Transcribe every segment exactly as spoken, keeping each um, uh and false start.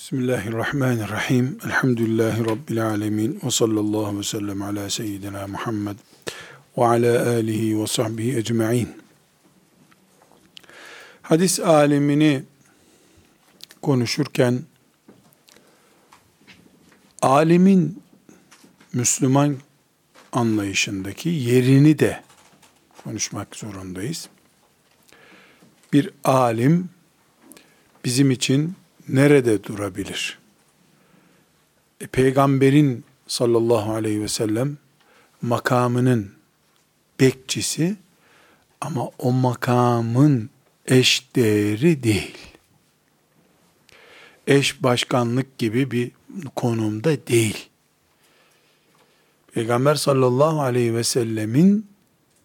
Bismillahirrahmanirrahim. Elhamdülillahi Rabbil alemin. Ve sallallahu ve sellem ala seyyidina Muhammed ve ala alihi ve sahbihi ecma'in. Hadis alemini konuşurken, alimin Müslüman anlayışındaki yerini de konuşmak zorundayız. Bir alim bizim için nerede durabilir? E, Peygamberin sallallahu aleyhi ve sellem makamının bekçisi ama o makamın eşdeğeri değil. Eş başkanlık gibi bir konumda değil. Peygamber sallallahu aleyhi ve sellemin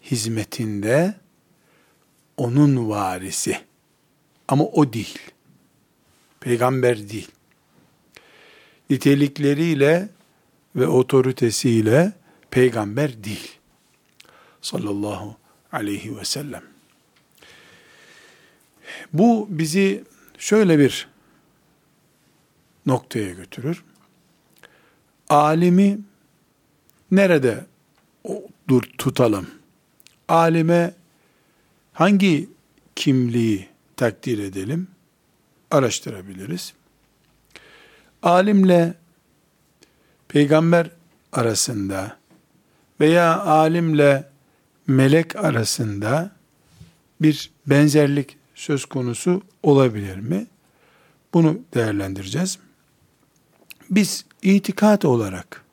hizmetinde onun varisi. Ama o değil. Peygamber değil. Nitelikleriyle ve otoritesiyle peygamber değil. Sallallahu aleyhi ve sellem. Bu bizi şöyle bir noktaya götürür. Alimi nerede tutalım? Alime hangi kimliği takdir edelim? Araştırabiliriz. Alimle peygamber arasında veya alimle melek arasında bir benzerlik söz konusu olabilir mi? Bunu değerlendireceğiz. Biz itikat olarak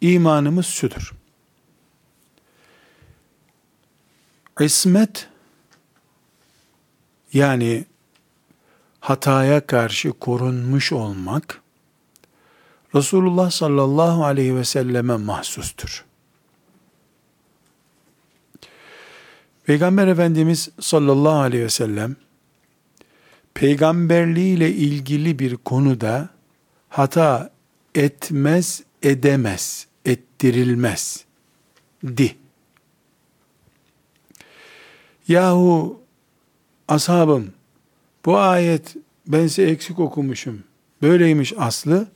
imanımız şudur. İsmet, yani hataya karşı korunmuş olmak, Resulullah sallallahu aleyhi ve selleme mahsustur. Peygamber Efendimiz sallallahu aleyhi ve sellem, peygamberliğiyle ilgili bir konuda hata etmez, edemez, ettirilmez di. Yahu ashabım, bu ayet ben size eksik okumuşum, böyleymiş aslı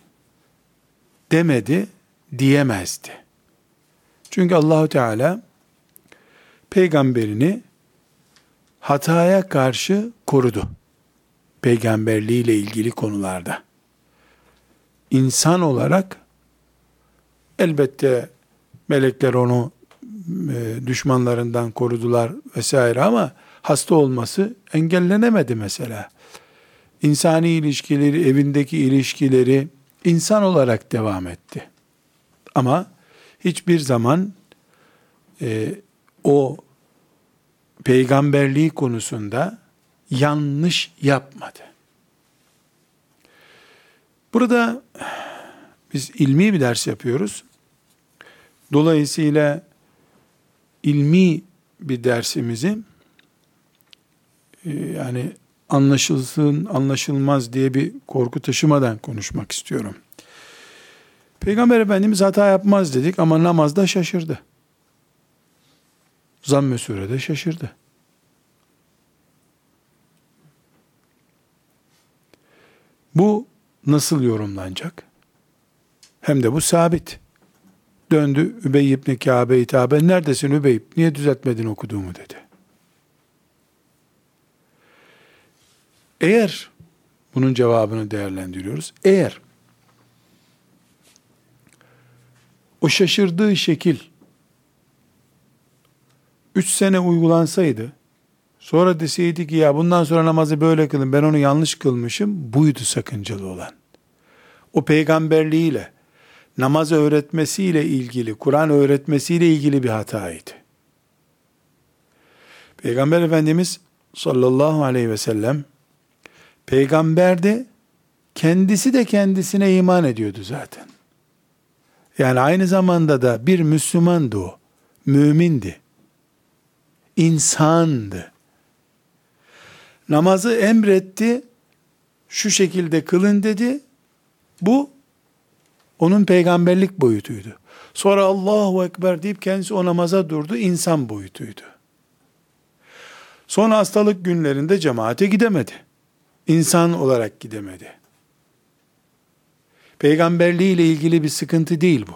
demedi, diyemezdi. Çünkü Allahu Teala peygamberini hataya karşı korudu. Peygamberliğiyle ilgili konularda. İnsan olarak elbette melekler onu e, düşmanlarından korudular vesaire ama hasta olması engellenemedi mesela. İnsani ilişkileri, evindeki ilişkileri insan olarak devam etti. Ama hiçbir zaman e, o peygamberliği konusunda yanlış yapmadı. Burada biz ilmi bir ders yapıyoruz. Dolayısıyla ilmi bir dersimizi yani anlaşılsın, anlaşılmaz diye bir korku taşımadan konuşmak istiyorum. Peygamber Efendimiz hata yapmaz dedik ama namazda şaşırdı. Zamm-ı surede şaşırdı. Bu nasıl yorumlanacak? Hem de bu sabit. Döndü Übey ibn Kâb'e hitaben, neredesin Übey? Niye düzeltmedin okuduğumu dedi. Eğer bunun cevabını değerlendiriyoruz. Eğer o şaşırdığı şekil üç sene uygulansaydı, sonra deseydi ki ya bundan sonra namazı böyle kılın, ben onu yanlış kılmışım, buydu sakıncalı olan. O peygamberliğiyle, namaz öğretmesiyle ilgili, Kur'an öğretmesiyle ilgili bir hataydı. Peygamber Efendimiz sallallahu aleyhi ve sellem peygamberdi, kendisi de kendisine iman ediyordu zaten. Yani aynı zamanda da bir Müslümandı o, mümindi, insandı. Namazı emretti, şu şekilde kılın dedi, bu onun peygamberlik boyutuydu. Sonra Allahu Ekber deyip kendisi o namaza durdu, insan boyutuydu. Son hastalık günlerinde cemaate gidemedi. İnsan olarak gidemedi. Peygamberliği ile ilgili bir sıkıntı değil bu.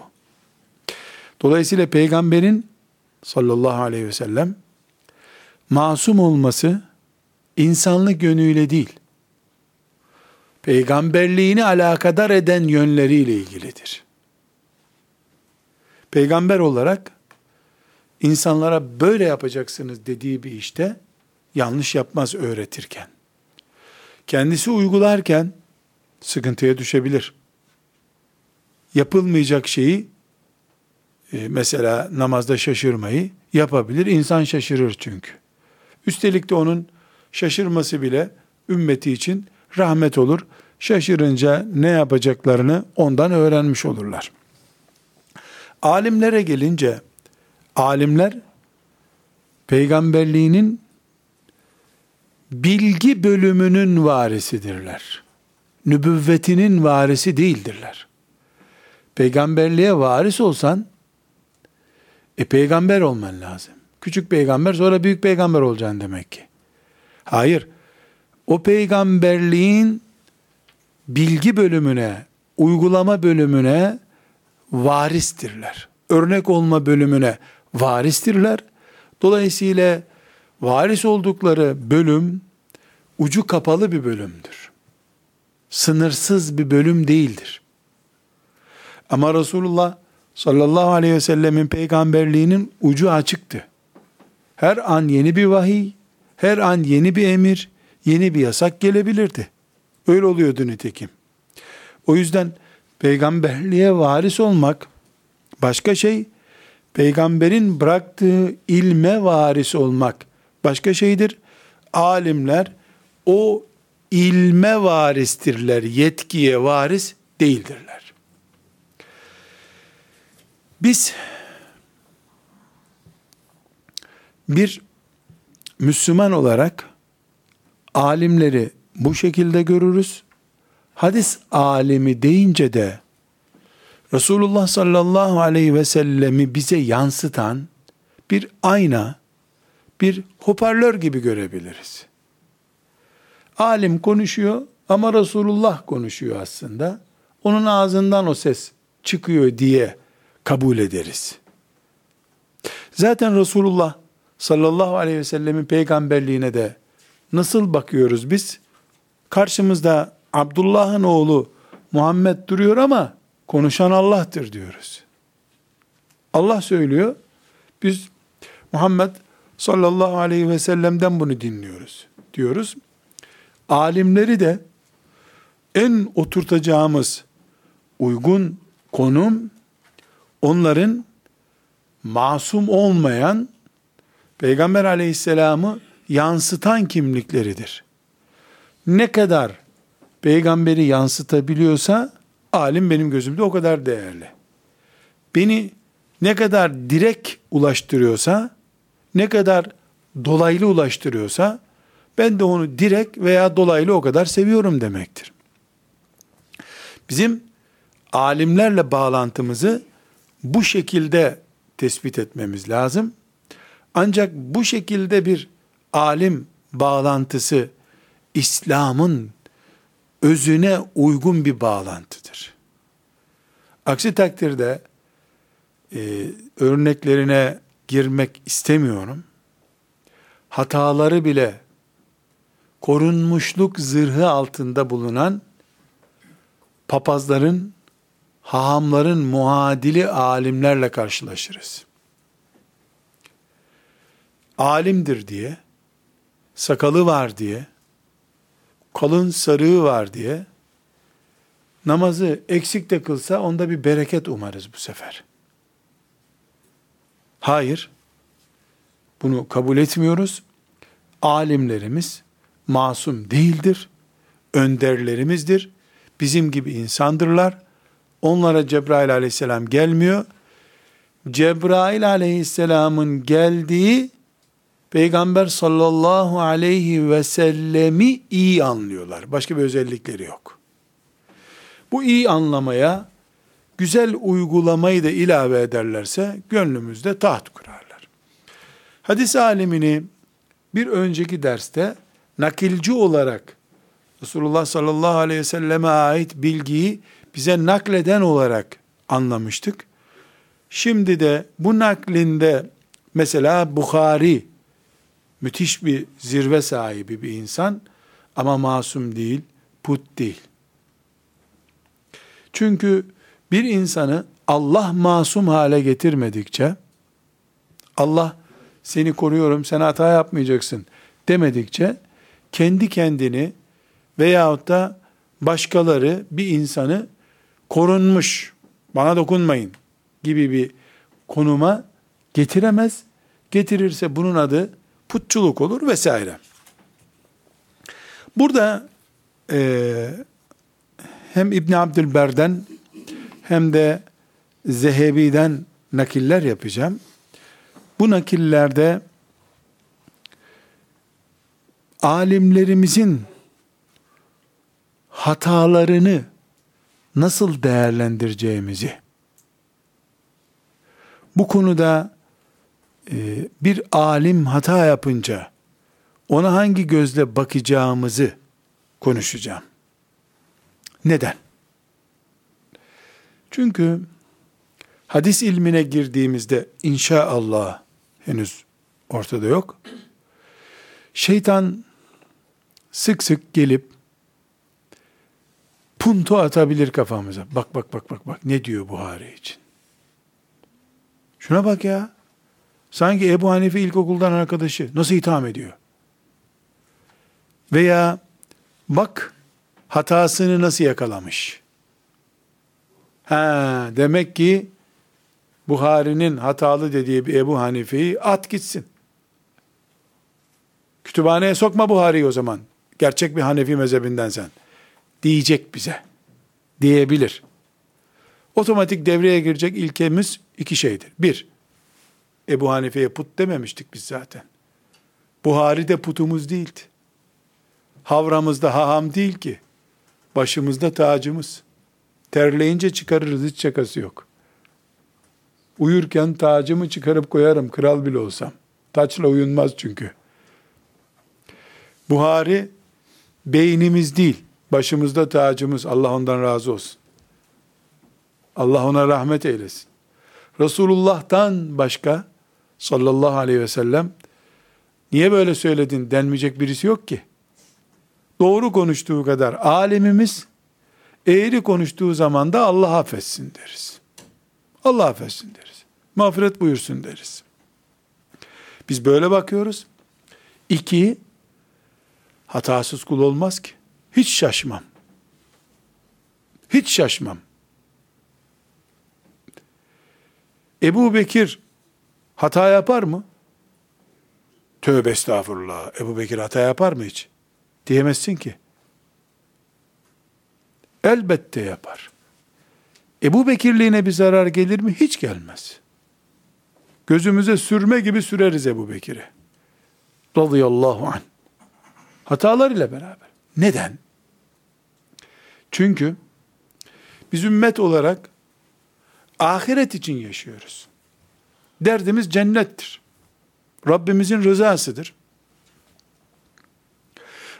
Dolayısıyla peygamberin sallallahu aleyhi ve sellem masum olması insanlık yönüyle değil, peygamberliğini alakadar eden yönleriyle ilgilidir. Peygamber olarak insanlara böyle yapacaksınız dediği bir işte yanlış yapmaz öğretirken. Kendisi uygularken sıkıntıya düşebilir. Yapılmayacak şeyi, mesela namazda şaşırmayı yapabilir. İnsan şaşırır çünkü. Üstelik de onun şaşırması bile ümmeti için rahmet olur. Şaşırınca ne yapacaklarını ondan öğrenmiş olurlar. Alimlere gelince, alimler peygamberliğinin bilgi bölümünün varisidirler. Nübüvvetinin varisi değildirler. Peygamberliğe varis olsan, e peygamber olman lazım. Küçük peygamber, sonra büyük peygamber olacaksın demek ki. Hayır, o peygamberliğin bilgi bölümüne, uygulama bölümüne varistirler. Örnek olma bölümüne varistirler. Dolayısıyla varis oldukları bölüm ucu kapalı bir bölümdür. Sınırsız bir bölüm değildir. Ama Resulullah sallallahu aleyhi ve sellemin peygamberliğinin ucu açıktı. Her an yeni bir vahiy, her an yeni bir emir, yeni bir yasak gelebilirdi. Öyle oluyordu nitekim. O yüzden peygamberliğe varis olmak başka şey, peygamberin bıraktığı ilme varis olmak başka şeydir. Alimler o ilme varistirler, yetkiye varis değildirler. Biz bir Müslüman olarak alimleri bu şekilde görürüz. Hadis alimi deyince de Resulullah sallallahu aleyhi ve sellemi bize yansıtan bir ayna, bir hoparlör gibi görebiliriz. Alim konuşuyor ama Resulullah konuşuyor aslında. Onun ağzından o ses çıkıyor diye kabul ederiz. Zaten Resulullah sallallahu aleyhi ve sellemin peygamberliğine de nasıl bakıyoruz biz? Karşımızda Abdullah'ın oğlu Muhammed duruyor ama konuşan Allah'tır diyoruz. Allah söylüyor. Biz Muhammed sallallahu aleyhi ve sellem'den bunu dinliyoruz diyoruz. Alimleri de en oturtacağımız uygun konum onların masum olmayan, Peygamber aleyhisselamı yansıtan kimlikleridir. Ne kadar peygamberi yansıtabiliyorsa alim benim gözümde o kadar değerli. Beni ne kadar direkt ulaştırıyorsa, ne kadar dolaylı ulaştırıyorsa, ben de onu direkt veya dolaylı o kadar seviyorum demektir. Bizim alimlerle bağlantımızı bu şekilde tespit etmemiz lazım. Ancak bu şekilde bir alim bağlantısı İslam'ın özüne uygun bir bağlantıdır. Aksi takdirde e, örneklerine girmek istemiyorum. Hataları bile korunmuşluk zırhı altında bulunan papazların, hahamların muadili alimlerle karşılaşırız. Alimdir diye, sakalı var diye, kalın sarığı var diye, namazı eksik de kılsa onda bir bereket umarız bu sefer. Hayır, bunu kabul etmiyoruz. Alimlerimiz masum değildir, önderlerimizdir, bizim gibi insandırlar. Onlara Cebrail aleyhisselam gelmiyor. Cebrail aleyhisselamın geldiği, Peygamber sallallahu aleyhi ve sellemi iyi anlıyorlar. Başka bir özellikleri yok. Bu iyi anlamaya güzel uygulamayı da ilave ederlerse gönlümüzde taht kurarlar. Hadis alimini bir önceki derste nakilci olarak Resulullah sallallahu aleyhi ve selleme ait bilgiyi bize nakleden olarak anlamıştık. Şimdi de bu naklinde mesela Bukhari müthiş bir zirve sahibi bir insan ama masum değil, put değil. Çünkü bir insanı Allah masum hale getirmedikçe, Allah seni koruyorum, sen hata yapmayacaksın demedikçe kendi kendini veyahut da başkaları bir insanı korunmuş, bana dokunmayın gibi bir konuma getiremez. Getirirse bunun adı putçuluk olur vesaire. Burada e, hem İbn-i Abdülber'den hem de Zehebi'den nakiller yapacağım. Bu nakillerde alimlerimizin hatalarını nasıl değerlendireceğimizi, bu konuda bir alim hata yapınca ona hangi gözle bakacağımızı konuşacağım. Neden? Çünkü hadis ilmine girdiğimizde inşallah henüz ortada yok. Şeytan sık sık gelip punto atabilir kafamıza. Bak bak bak bak bak ne diyor Buhari için. Şuna bak ya. Sanki Ebu Hanife ilkokuldan arkadaşı, nasıl itham ediyor? Veya bak hatasını nasıl yakalamış. Ha, demek ki Buhari'nin hatalı dediği bir Ebu Hanife'yi at gitsin. Kütüphaneye sokma Buhari'yi o zaman. Gerçek bir Hanefi mezhebinden sen. Diyecek bize. Diyebilir. Otomatik devreye girecek ilkemiz iki şeydir. Bir, Ebu Hanife'ye put dememiştik biz zaten. Buhari de putumuz değildi. Havramızda haham değil ki. Başımızda tacımız. Terleyince çıkarırız, hiç şakası yok. Uyurken tacımı çıkarıp koyarım, kral bile olsam. Taçla uyunmaz çünkü. Buhari beynimiz değil, başımızda tacımız. Allah ondan razı olsun. Allah ona rahmet eylesin. Resulullah'tan başka sallallahu aleyhi ve sellem niye böyle söyledin denmeyecek birisi yok ki. Doğru konuştuğu kadar alimimiz, eğri konuştuğu zaman da Allah affetsin deriz. Allah affetsin deriz. Mağfiret buyursun deriz. Biz böyle bakıyoruz. İki, hatasız kul olmaz ki. Hiç şaşmam. Hiç şaşmam. Ebu Bekir hata yapar mı? Tövbe estağfurullah. Ebu Bekir hata yapar mı hiç? Diyemezsin ki. Elbette yapar. Ebu Bekirliğine bir zarar gelir mi? Hiç gelmez. Gözümüze sürme gibi süreriz Ebu Bekir'i. Radıyallahu anh. Hatalarıyla beraber. Neden? Çünkü biz ümmet olarak ahiret için yaşıyoruz. Derdimiz cennettir. Rabbimizin rızasıdır.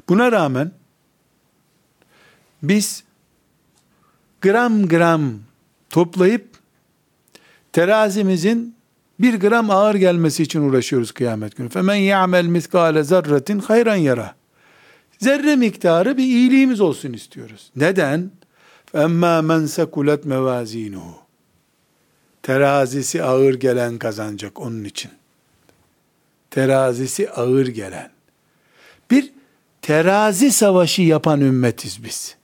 Buna rağmen biz gram gram toplayıp terazimizin bir gram ağır gelmesi için uğraşıyoruz kıyamet günü. Femen ya'mel miskale zerretin hayran yara. Zerre miktarı bir iyiliğimiz olsun istiyoruz. Neden? Femma men sekulet mevazinuhu. Terazisi ağır gelen kazanacak onun için. Terazisi ağır gelen. Bir terazi savaşı yapan ümmetiz biz.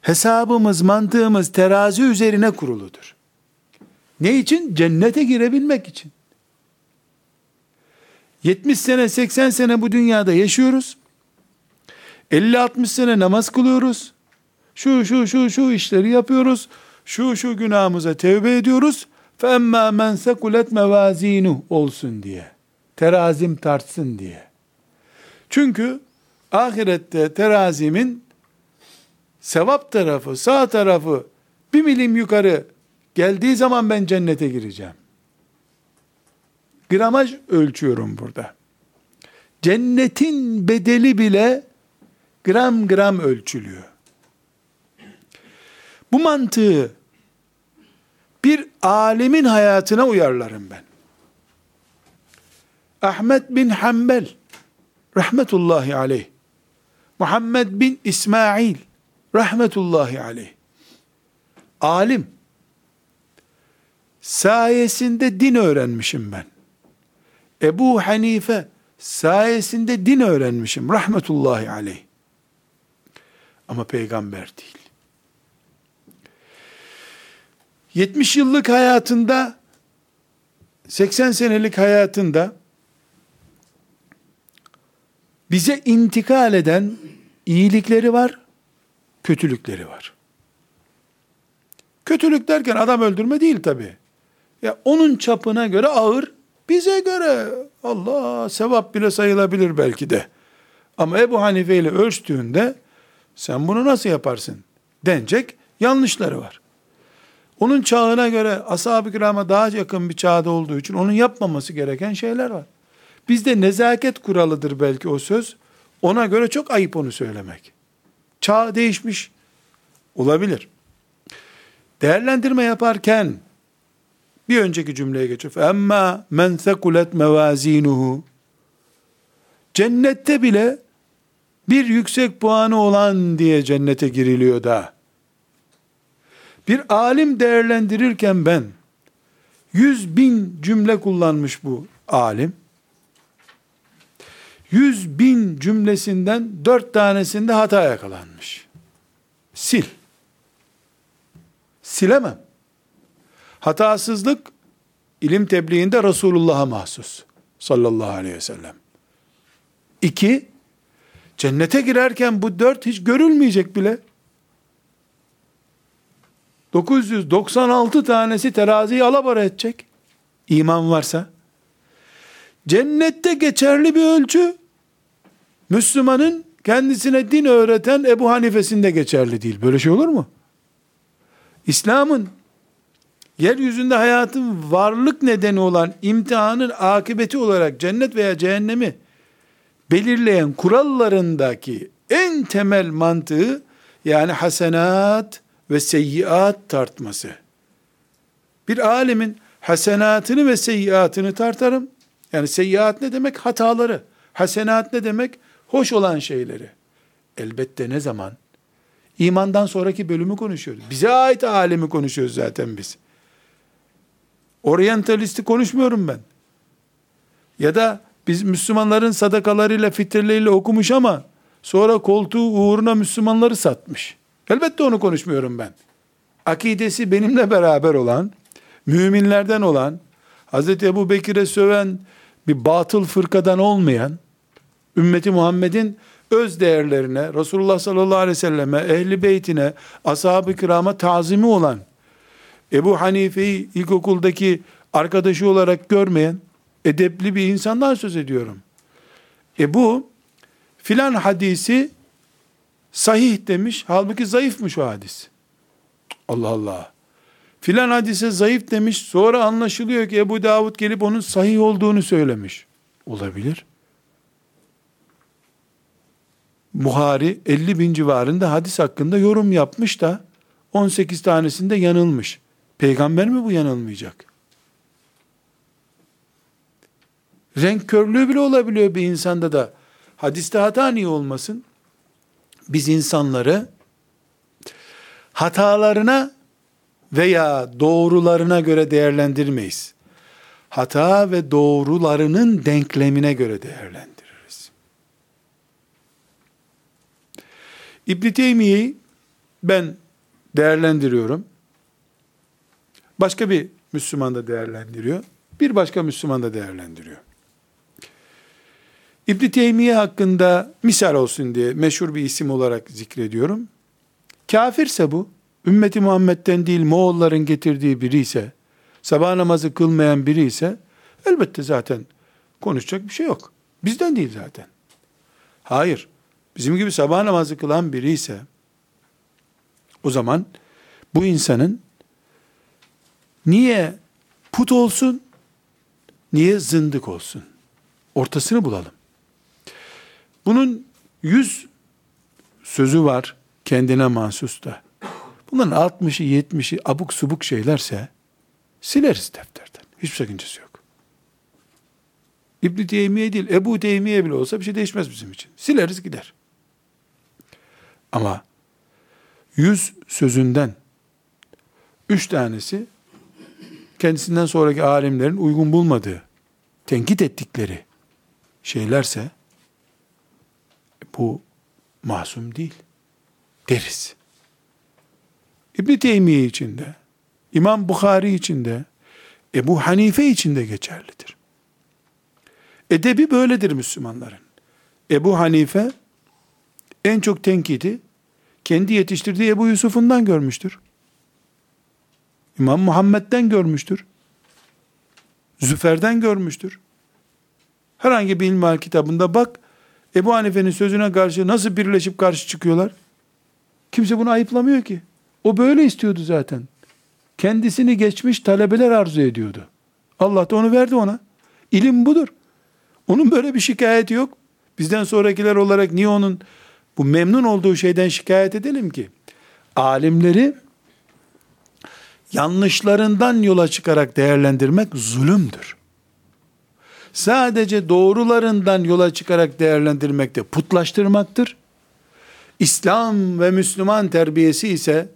Hesabımız, mantığımız terazi üzerine kuruludur. Ne için? Cennete girebilmek için. yetmiş sene, seksen sene bu dünyada yaşıyoruz. elli altmış sene namaz kılıyoruz. Şu şu şu şu işleri yapıyoruz. Şu şu günahımıza tevbe ediyoruz. فَاَمَّا مَنْ سَكُلَتْ مَوَازِينُهُ olsun diye. Terazim tartsın diye. Çünkü ahirette terazimin sevap tarafı, sağ tarafı bir milim yukarı geldiği zaman ben cennete gireceğim. Gramaj ölçüyorum burada. Cennetin bedeli bile gram gram ölçülüyor. Bu mantığı bir âlimin hayatına uyarlarım ben. Ahmet bin Hanbel, rahmetullahi aleyh, Muhammed bin İsmail, rahmetullahi aleyh, alim, sayesinde din öğrenmişim ben. Ebu Hanife sayesinde din öğrenmişim, rahmetullahi aleyh. Ama peygamber değil. yetmiş yıllık hayatında, seksen senelik hayatında bize intikal eden iyilikleri var, kötülükleri var. Kötülük derken adam öldürme değil tabii. Ya onun çapına göre ağır, bize göre Allah sevap bile sayılabilir belki de. Ama Ebu Hanife ile ölçtüğünde sen bunu nasıl yaparsın denecek yanlışları var. Onun çağına göre ashab-ı kirama daha yakın bir çağda olduğu için onun yapmaması gereken şeyler var. Bizde nezaket kuralıdır belki o söz. Ona göre çok ayıp onu söylemek. Çağ değişmiş olabilir. Değerlendirme yaparken bir önceki cümleye geçiyor. Emma men sekulet mevazinuhu. Cennette bile bir yüksek puanı olan diye cennete giriliyor da. Bir alim değerlendirirken ben yüz bin cümle kullanmış bu alim. Yüz bin cümlesinden dört tanesinde hata yakalanmış. Sil. Silemem. Hatasızlık ilim tebliğinde Resulullah'a mahsus. Sallallahu aleyhi ve sellem. İki, cennete girerken bu dört hiç görülmeyecek bile. dokuz yüz doksan altı tanesi teraziyi alabora edecek. İman varsa. Cennette geçerli bir ölçü, Müslümanın kendisine din öğreten Ebu Hanife'sinde geçerli değil. Böyle şey olur mu? İslam'ın, yeryüzünde hayatın varlık nedeni olan imtihanın akıbeti olarak cennet veya cehennemi belirleyen kurallarındaki en temel mantığı, yani hasenat ve seyyiat tartması. Bir alimin hasenatını ve seyyiatını tartarım. Yani seyyiat ne demek? Hataları. Hasenat ne demek? Hoş olan şeyleri. Elbette ne zaman? İmandan sonraki bölümü konuşuyoruz. Bize ait alemi konuşuyoruz zaten biz. Oryantalisti konuşmuyorum ben. Ya da biz Müslümanların sadakalarıyla, fitreleriyle okumuş ama sonra koltuğu uğruna Müslümanları satmış. Elbette onu konuşmuyorum ben. Akidesi benimle beraber olan, müminlerden olan, Hazreti Ebu Bekir'e söven bir batıl fırkadan olmayan, ümmeti Muhammed'in öz değerlerine, Resulullah sallallahu aleyhi ve selleme, ehli beytine, ashab-ı kirama tazimi olan, Ebu Hanife'yi ilkokuldaki arkadaşı olarak görmeyen, edepli bir insandan söz ediyorum. E bu, filan hadisi sahih demiş, halbuki zayıfmış o hadis. Allah Allah. Filan hadise zayıf demiş, sonra anlaşılıyor ki Ebu Davud gelip onun sahih olduğunu söylemiş. Olabilir. Buhari elli bin civarında hadis hakkında yorum yapmış da on sekiz tanesinde yanılmış. Peygamber mi bu yanılmayacak? Renk körlüğü bile olabiliyor bir insanda da. Hadiste hata niye olmasın? Biz insanları hatalarına veya doğrularına göre değerlendirmeyiz. Hata ve doğrularının denklemine göre değerlendiririz. İbn-i Teymiye'yi ben değerlendiriyorum. Başka bir Müslüman da değerlendiriyor. Bir başka Müslüman da değerlendiriyor. İbn-i Teymiye hakkında misal olsun diye meşhur bir isim olarak zikrediyorum. Kafirse bu, ümmeti Muhammed'den değil Moğolların getirdiği biri ise, sabah namazı kılmayan biri ise, elbette zaten konuşacak bir şey yok. Bizden değil zaten. Hayır, bizim gibi sabah namazı kılan biri ise, o zaman bu insanın niye put olsun, niye zındık olsun? Ortasını bulalım. Bunun yüz sözü var kendine mahsus da. Bunların altmışı, yetmişi abuk subuk şeylerse sileriz defterden. Hiçbir sakıncası yok. İbn-i Teymiye değil, Ebu Teymiye bile olsa bir şey değişmez bizim için. Sileriz gider. Ama yüz sözünden üç tanesi kendisinden sonraki alimlerin uygun bulmadığı, tenkit ettikleri şeylerse bu masum değil deriz. İbn-i Teymiye için de, İmam Bukhari için de, Ebu Hanife için de geçerlidir. Edebi böyledir Müslümanların. Ebu Hanife en çok tenkidi kendi yetiştirdiği Ebu Yusuf'undan görmüştür. İmam Muhammed'den görmüştür. Züfer'den görmüştür. Herhangi bir ilmihal kitabında bak, Ebu Hanife'nin sözüne karşı nasıl birleşip karşı çıkıyorlar? Kimse bunu ayıplamıyor ki. O böyle istiyordu zaten. Kendisini geçmiş talebeler arzu ediyordu. Allah da onu verdi ona. İlim budur. Onun böyle bir şikayeti yok. Bizden sonrakiler olarak niye onun bu memnun olduğu şeyden şikayet edelim ki? Alimleri yanlışlarından yola çıkarak değerlendirmek zulümdür. Sadece doğrularından yola çıkarak değerlendirmek de putlaştırmaktır. İslam ve Müslüman terbiyesi ise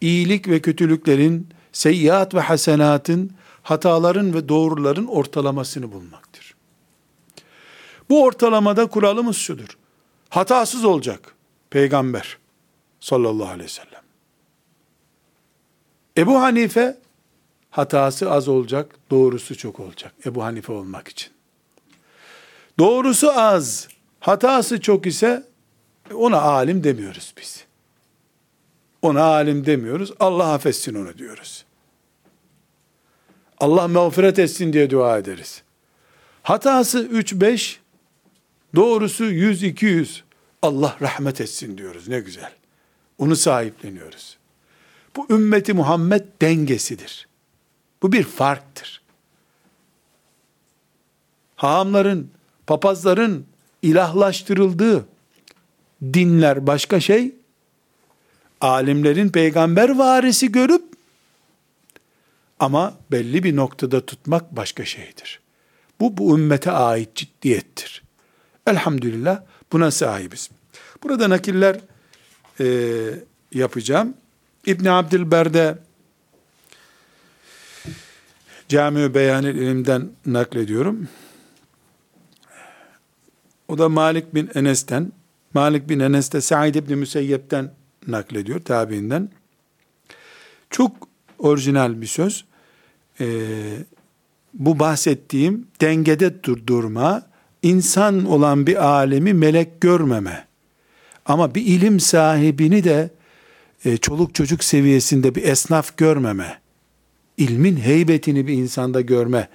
iyilik ve kötülüklerin, seyyiat ve hasenatın, hataların ve doğruların ortalamasını bulmaktır. Bu ortalamada kuralımız şudur. Hatasız olacak Peygamber sallallahu aleyhi ve sellem. Ebu Hanife hatası az olacak, doğrusu çok olacak Ebu Hanife olmak için. Doğrusu az, hatası çok ise ona alim demiyoruz biz. Ona alim demiyoruz, Allah affetsin onu diyoruz. Allah mağfiret etsin diye dua ederiz. Hatası üç beş, doğrusu yüz iki yüz, Allah rahmet etsin diyoruz. Ne güzel. Onu sahipleniyoruz. Bu ümmeti Muhammed dengesidir. Bu bir farktır. Hahamların, papazların ilahlaştırıldığı dinler başka şey. Alimlerin peygamber varisi görüp ama belli bir noktada tutmak başka şeydir. Bu, bu ümmete ait ciddiyettir. Elhamdülillah buna sahibiz. Burada nakiller e, yapacağım. İbn Abdülber'de Cami-i Beyanül İlim'den naklediyorum. O da Malik bin Enes'ten, Malik bin Enes de Said İbni Müseyyep'ten naklediyor, tabiinden. Çok orijinal bir söz. E, bu bahsettiğim dengede dur, durma, İnsan olan bir alemi melek görmeme. Ama bir ilim sahibini de e, çoluk çocuk seviyesinde bir esnaf görmeme. İlmin heybetini bir insanda görme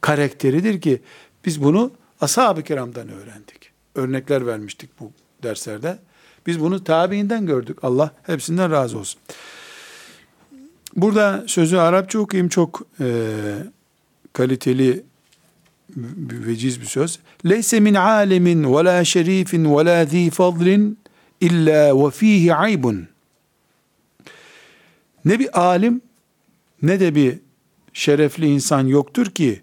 karakteridir ki biz bunu ashab-ı kiramdan öğrendik. Örnekler vermiştik bu derslerde. Biz bunu tabiinden gördük. Allah hepsinden razı olsun. Burada sözü Arapça okuyayım. Çok e, kaliteli veciz bir söz. Leyse min alimin ve la şerifin ve la zi fadlin illa ve fihi aybun. Ne bir alim ne de bir şerefli insan yoktur ki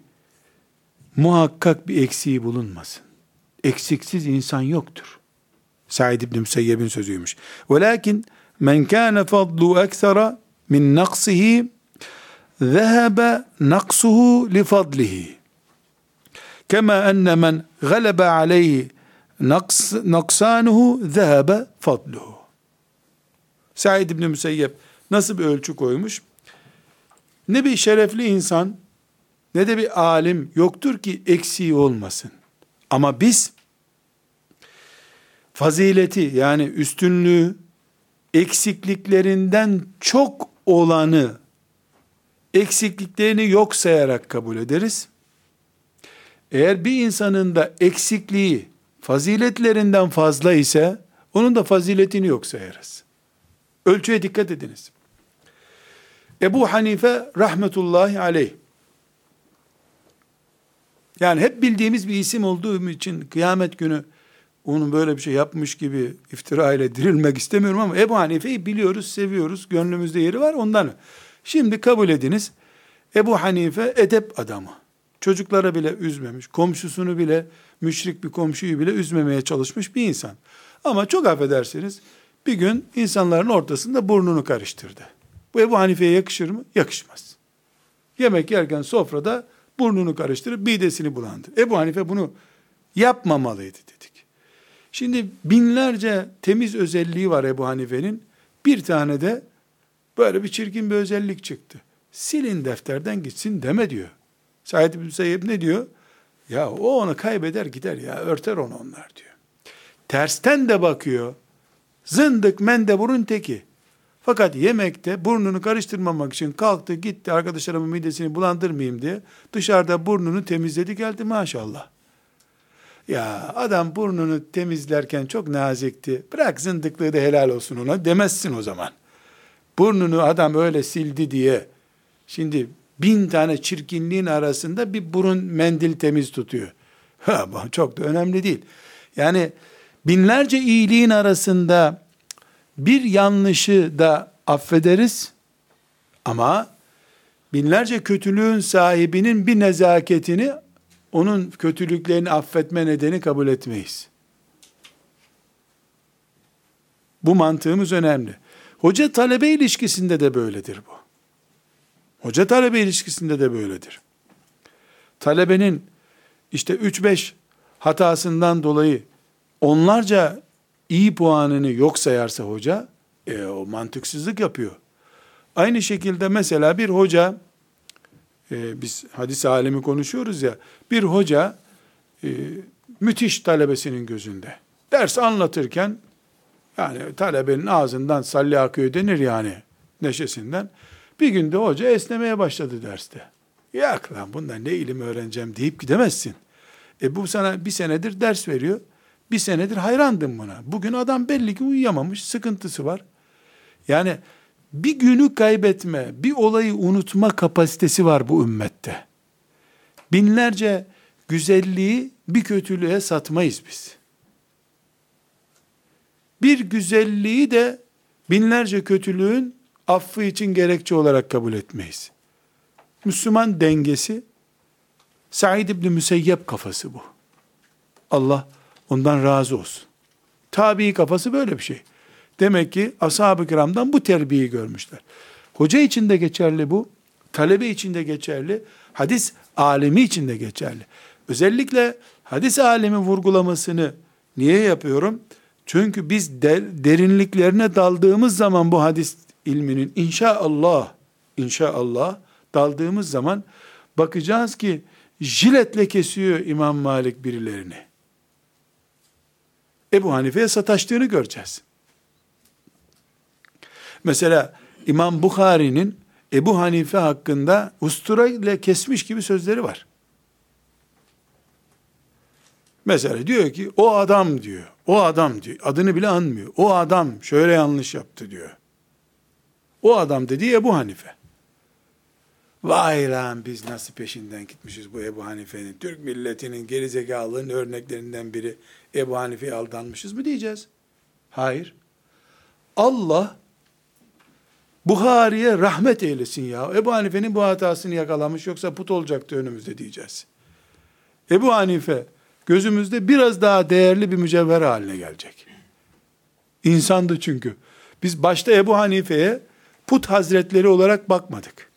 muhakkak bir eksiği bulunmasın. Eksiksiz insan yoktur. Said İbni Müseyyeb'in sözüymüş. Velakin men kâne fadlu eksera min naqsihi zehebe naqsuhu li fadlihi. كما أن من غلب عليه نقص نقصانه ذهب فضله. Said İbni Müseyyep nasıl bir ölçü koymuş? Ne bir şerefli insan ne de bir alim yoktur ki eksiği olmasın. Ama biz fazileti yani üstünlüğü eksikliklerinden çok olanı eksikliklerini yok sayarak kabul ederiz. Eğer bir insanın da eksikliği faziletlerinden fazla ise onun da faziletini yok sayarız. Ölçüye dikkat ediniz. Ebu Hanife rahmetullahi aleyh. Yani hep bildiğimiz bir isim olduğu için kıyamet günü onun böyle bir şey yapmış gibi iftira ile dirilmek istemiyorum ama Ebu Hanife'yi biliyoruz, seviyoruz, gönlümüzde yeri var ondan. Şimdi kabul ediniz, Ebu Hanife edep adamı. Çocuklara bile üzmemiş, komşusunu bile, müşrik bir komşuyu bile üzmemeye çalışmış bir insan. Ama çok affedersiniz, bir gün insanların ortasında burnunu karıştırdı. Bu Ebu Hanife'ye yakışır mı? Yakışmaz. Yemek yerken sofrada burnunu karıştırıp midesini bulandı. Ebu Hanife bunu yapmamalıydı dedik. Şimdi binlerce temiz özelliği var Ebu Hanife'nin. Bir tane de böyle bir çirkin bir özellik çıktı. Silin defterden gitsin deme diyor. Said bin Seyyib ne diyor? Ya o onu kaybeder gider ya, örter onu onlar diyor. Tersten de bakıyor. Zındık mendeburun teki. Fakat yemekte burnunu karıştırmamak için kalktı gitti, arkadaşlarımın midesini bulandırmayayım diye dışarıda burnunu temizledi geldi maşallah. Ya adam burnunu temizlerken çok nazikti. Bırak zındıklığı da helal olsun ona demezsin o zaman. Burnunu adam öyle sildi diye. Şimdi bin tane çirkinliğin arasında bir burun mendil temiz tutuyor. Ha, çok da önemli değil. Yani binlerce iyiliğin arasında bir yanlışı da affederiz. Ama binlerce kötülüğün sahibinin bir nezaketini, onun kötülüklerini affetme nedeni kabul etmeyiz. Bu mantığımız önemli. Hoca talebe ilişkisinde de böyledir bu. Hoca talebe ilişkisinde de böyledir. Talebenin işte üç beş hatasından dolayı onlarca iyi puanını yok sayarsa hoca, e, o mantıksızlık yapıyor. Aynı şekilde mesela bir hoca, Ee, biz hadis alemi konuşuyoruz ya, bir hoca e, müthiş talebesinin gözünde. Ders anlatırken, yani talebenin ağzından salli akıyor denir yani neşesinden. Bir günde hoca esnemeye başladı derste. Yak lan bundan ne ilim öğreneceğim deyip gidemezsin. E bu sana bir senedir ders veriyor, bir senedir hayrandım buna. Bugün adam belli ki uyuyamamış, sıkıntısı var. Yani bir günü kaybetme, bir olayı unutma kapasitesi var bu ümmette. Binlerce güzelliği bir kötülüğe satmayız biz. Bir güzelliği de binlerce kötülüğün affı için gerekçe olarak kabul etmeyiz. Müslüman dengesi, Said İbni Müseyyep kafası bu. Allah ondan razı olsun. Tabii kafası böyle bir şey. Demek ki ashab-ı kiramdan bu terbiyeyi görmüşler. Hoca için de geçerli bu, talebe için de geçerli, hadis alemi için de geçerli. Özellikle hadis alemi vurgulamasını niye yapıyorum? Çünkü biz der, derinliklerine daldığımız zaman bu hadis ilminin inşallah, inşallah daldığımız zaman bakacağız ki jiletle kesiyor İmam Malik birilerini. Ebu Hanife'ye sataştığını göreceğiz. Mesela İmam Bukhari'nin Ebu Hanife hakkında ustura ile kesmiş gibi sözleri var. Mesela diyor ki o adam diyor, o adam diyor, adını bile anmıyor. O adam şöyle yanlış yaptı diyor. O adam dediği Ebu Hanife. Vay lan biz nasıl peşinden gitmişiz bu Ebu Hanife'nin. Türk milletinin gerizekalılığının örneklerinden biri Ebu Hanife'ye aldanmışız mı diyeceğiz? Hayır. Allah Buhari'ye rahmet eylesin ya. Ebu Hanife'nin bu hatasını yakalamış, yoksa put olacaktı önümüzde diyeceğiz. Ebu Hanife gözümüzde biraz daha değerli bir mücevher haline gelecek. İnsandı çünkü. Biz başta Ebu Hanife'ye put hazretleri olarak bakmadık.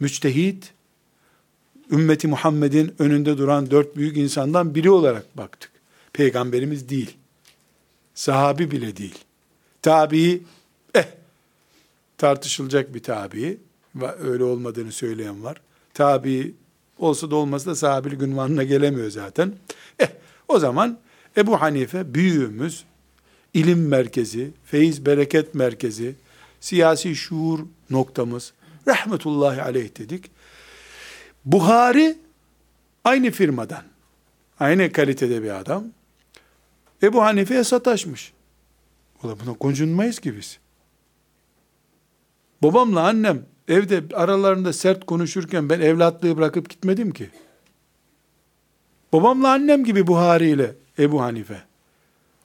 Müçtehit, ümmeti Muhammed'in önünde duran dört büyük insandan biri olarak baktık. Peygamberimiz değil. Sahabi bile değil. Tabii tartışılacak bir tabi. Öyle olmadığını söyleyen var. Tabi olsa da olmasa da sahabil günvanına gelemiyor zaten. Eh, o zaman Ebu Hanife büyüğümüz, ilim merkezi, feyiz bereket merkezi, siyasi şuur noktamız, rahmetullahi aleyh dedik. Buhari aynı firmadan, aynı kalitede bir adam. Ebu Hanife'ye sataşmış. Ulan buna gocunmayız ki biz. Babamla annem evde aralarında sert konuşurken ben evlatlığı bırakıp gitmedim ki. Babamla annem gibi Buhari ile Ebu Hanife.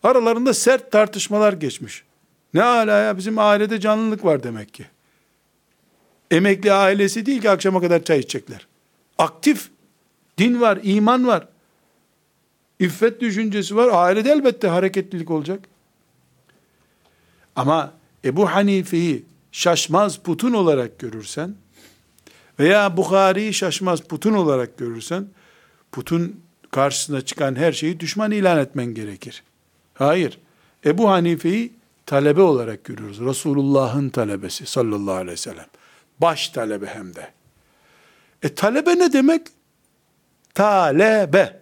Aralarında sert tartışmalar geçmiş. Ne ala ya, bizim ailede canlılık var demek ki. Emekli ailesi değil ki akşama kadar çay içecekler. Aktif, din var, iman var. İffet düşüncesi var. Ailede elbette hareketlilik olacak. Ama Ebu Hanife'yi şaşmaz putun olarak görürsen veya Bukhari'yi şaşmaz putun olarak görürsen, putun karşısına çıkan her şeyi düşman ilan etmen gerekir. Hayır. Ebu Hanife'yi talebe olarak görüyoruz. Resulullah'ın talebesi sallallahu aleyhi ve sellem. Baş talebe hem de. E talebe ne demek? Talebe.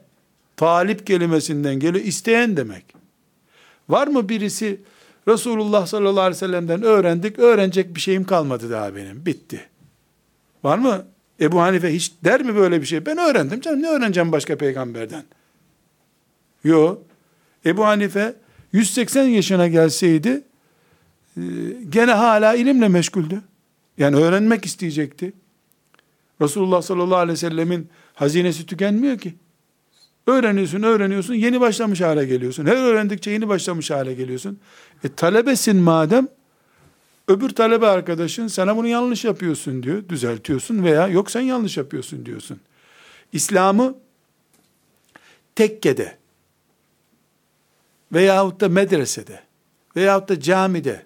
Talip kelimesinden geliyor. İsteyen demek. Var mı birisi Resulullah sallallahu aleyhi ve sellem'den öğrendik, öğrenecek bir şeyim kalmadı daha benim. Bitti. Var mı? Ebu Hanife hiç der mi böyle bir şey? Ben öğrendim canım, ne öğreneceğim başka peygamberden? Yok. Ebu Hanife yüz seksen yaşına gelseydi gene hala ilimle meşguldü. Yani öğrenmek isteyecekti. Resulullah sallallahu aleyhi ve sellemin hazinesi tükenmiyor ki. Öğreniyorsun, öğreniyorsun, yeni başlamış hale geliyorsun. Her öğrendikçe yeni başlamış hale geliyorsun. E talebesin madem, öbür talebe arkadaşın sana bunu yanlış yapıyorsun diyor, düzeltiyorsun veya yok sen yanlış yapıyorsun diyorsun. İslam'ı tekkede veyahut da medresede veyahut da camide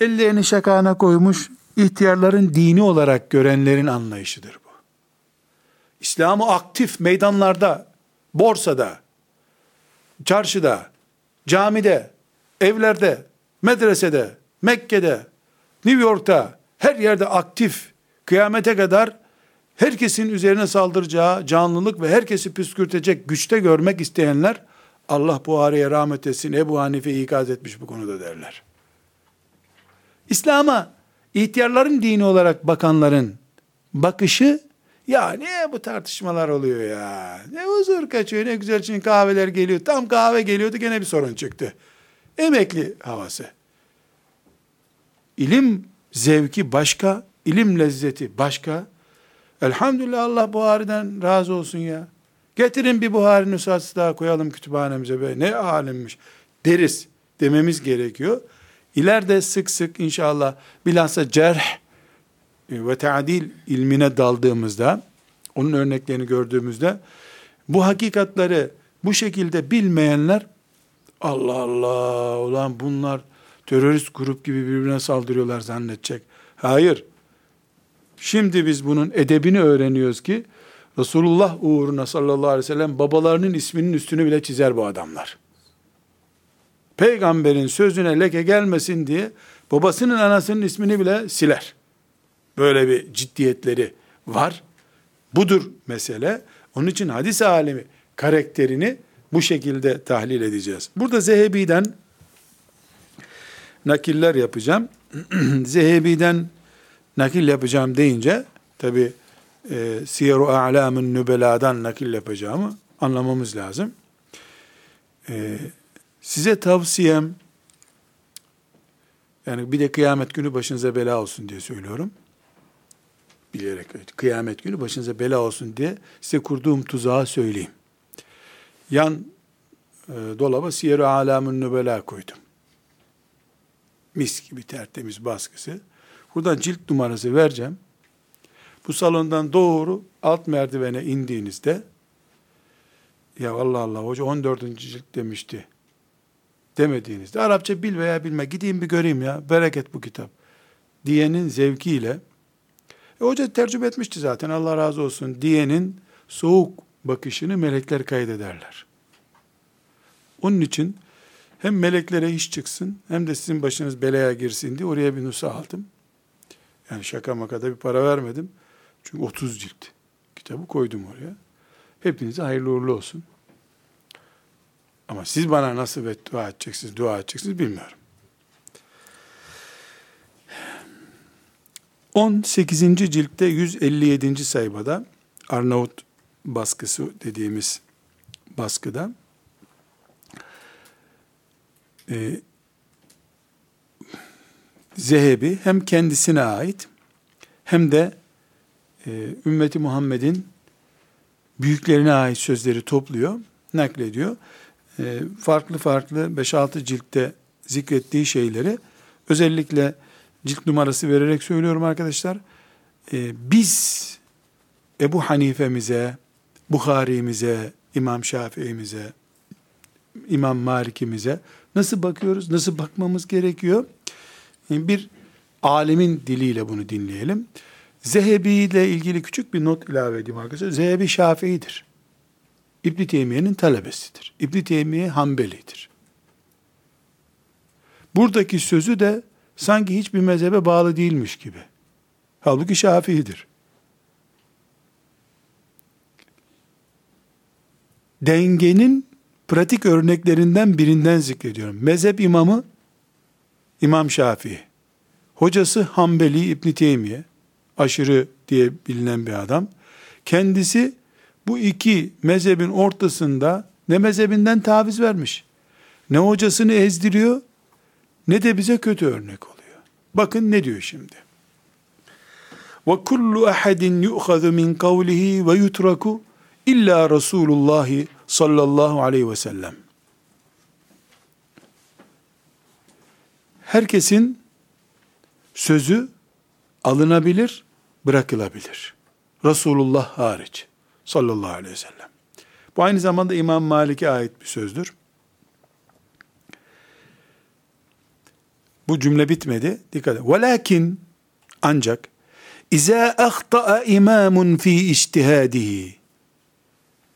ellerini şakağına koymuş ihtiyarların dini olarak görenlerin anlayışıdır bu. İslam'ı aktif meydanlarda, borsada, çarşıda, camide, evlerde, medresede, Mekke'de, New York'ta, her yerde aktif, kıyamete kadar herkesin üzerine saldıracağı canlılık ve herkesi püskürtecek güçte görmek isteyenler, Allah Buhari'ye rahmet etsin, Ebu Hanife'yi ikaz etmiş bu konuda derler. İslam'a ihtiyarların dini olarak bakanların bakışı, ya ne bu tartışmalar oluyor ya, ne huzur kaçıyor, ne güzel için kahveler geliyor, tam kahve geliyordu gene bir sorun çıktı. Emekli havası. İlim zevki başka, ilim lezzeti başka. Elhamdülillah, Allah Buhari'den razı olsun ya. Getirin bir Buhari nüshası daha koyalım kütüphanemize be, ne alimmiş deriz dememiz gerekiyor. İleride sık sık inşallah bilhassa cerh ve teadil ilmine daldığımızda, onun örneklerini gördüğümüzde bu hakikatleri bu şekilde bilmeyenler, Allah Allah ulan bunlar terörist grup gibi birbirine saldırıyorlar zannedecek. Hayır. Şimdi biz bunun edebini öğreniyoruz ki Resulullah uğruna sallallahu aleyhi ve sellem babalarının isminin üstünü bile çizer bu adamlar. Peygamberin sözüne leke gelmesin diye babasının anasının ismini bile siler. Böyle bir ciddiyetleri var. Budur mesele. Onun için hadis alimi karakterini bu şekilde tahlil edeceğiz. Burada Zehebi'den nakiller yapacağım. Zehebi'den nakil yapacağım deyince tabi e, Siyer-u A'lam-ın Nübela'dan nakil yapacağımı anlamamız lazım. E, size tavsiyem, yani bir de kıyamet günü başınıza bela olsun diye söylüyorum. Bilerek kıyamet günü başınıza bela olsun diye size kurduğum tuzağı söyleyeyim. Yan e, dolaba Siyer-u A'lam-ın Nübela koydum. Mis gibi tertemiz baskısı. Buradan cilt numarası vereceğim. Bu salondan doğru alt merdivene indiğinizde, ya Allah Allah hoca on dördüncü cilt demişti demediğinizde, Arapça bil veya bilme, gideyim bir göreyim ya, bereket bu kitap diyenin zevkiyle, e, hoca tercüme etmişti zaten Allah razı olsun diyenin soğuk bakışını melekler kaydederler. Onun için hem meleklere iş çıksın, hem de sizin başınız belaya girsin diye oraya bir nüsa aldım. Yani şaka makada bir para vermedim. Çünkü otuz cilt kitabı koydum oraya. Hepinize hayırlı uğurlu olsun. Ama siz bana nasıl beddua edeceksiniz, dua edeceksiniz bilmiyorum. on sekizinci ciltte yüz elli yedinci sayfada, Arnavut baskısı dediğimiz baskıda, Ee, Zehebi hem kendisine ait hem de e, ümmeti Muhammed'in büyüklerine ait sözleri topluyor, naklediyor. farklı farklı beş altı ciltte zikrettiği şeyleri özellikle cilt numarası vererek söylüyorum arkadaşlar. Biz Ebu Hanife'mize, Buhari'mize, İmam Şafii'mize, İmam Malik'imize nasıl bakıyoruz, nasıl bakmamız gerekiyor? Yani bir alemin diliyle bunu dinleyelim. Zehebi ile ilgili küçük bir not ilave edeyim arkadaşlar. Zehebi Şafii'dir. İbn-i Teymiye'nin talebesidir. İbn-i Teymiye Hanbeli'dir. Buradaki sözü de sanki hiçbir mezhebe bağlı değilmiş gibi. Halbuki Şafii'dir. Dengenin pratik örneklerinden birinden zikrediyorum. Mezhep imamı İmam Şafii. Hocası Hanbeli İbn-i Teymiye. Aşırı diye bilinen bir adam. Kendisi bu iki mezhebin ortasında ne mezhebinden taviz vermiş, ne hocasını ezdiriyor, ne de bize kötü örnek oluyor. Bakın ne diyor şimdi. وَكُلُّ أَحَدٍ يُؤْخَذُ مِنْ قَوْلِهِ وَيُتْرَكُ اِلَّا رَسُولُ اللّٰهِ sallallahu aleyhi ve sellem. Herkesin sözü alınabilir, bırakılabilir. Resulullah hariç. Sallallahu aleyhi ve sellem. Bu aynı zamanda İmam Malik'e ait bir sözdür. Bu cümle bitmedi. Dikkat edin. وَلَكِنْ ancak اِذَا اَخْطَأَ اِمَامٌ ف۪ي اِجْتِهَادِهِ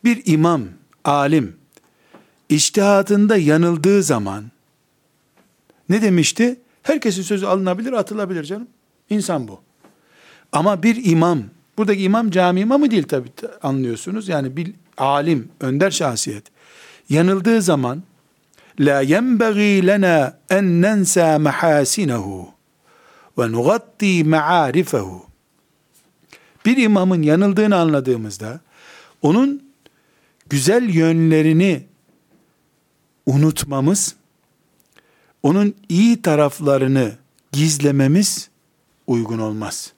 bir imam, alim, içtihatında yanıldığı zaman ne demişti? Herkesin sözü alınabilir, atılabilir canım. İnsan bu. Ama bir imam, buradaki imam cami imamı değil tabii, anlıyorsunuz. Yani bir alim, önder şahsiyet. Yanıldığı zaman la yenbeği lena en nensa mahasinehu ve nugatti ma'arifehu. Bir imamın yanıldığını anladığımızda onun güzel yönlerini unutmamız, onun iyi taraflarını gizlememiz uygun olmaz.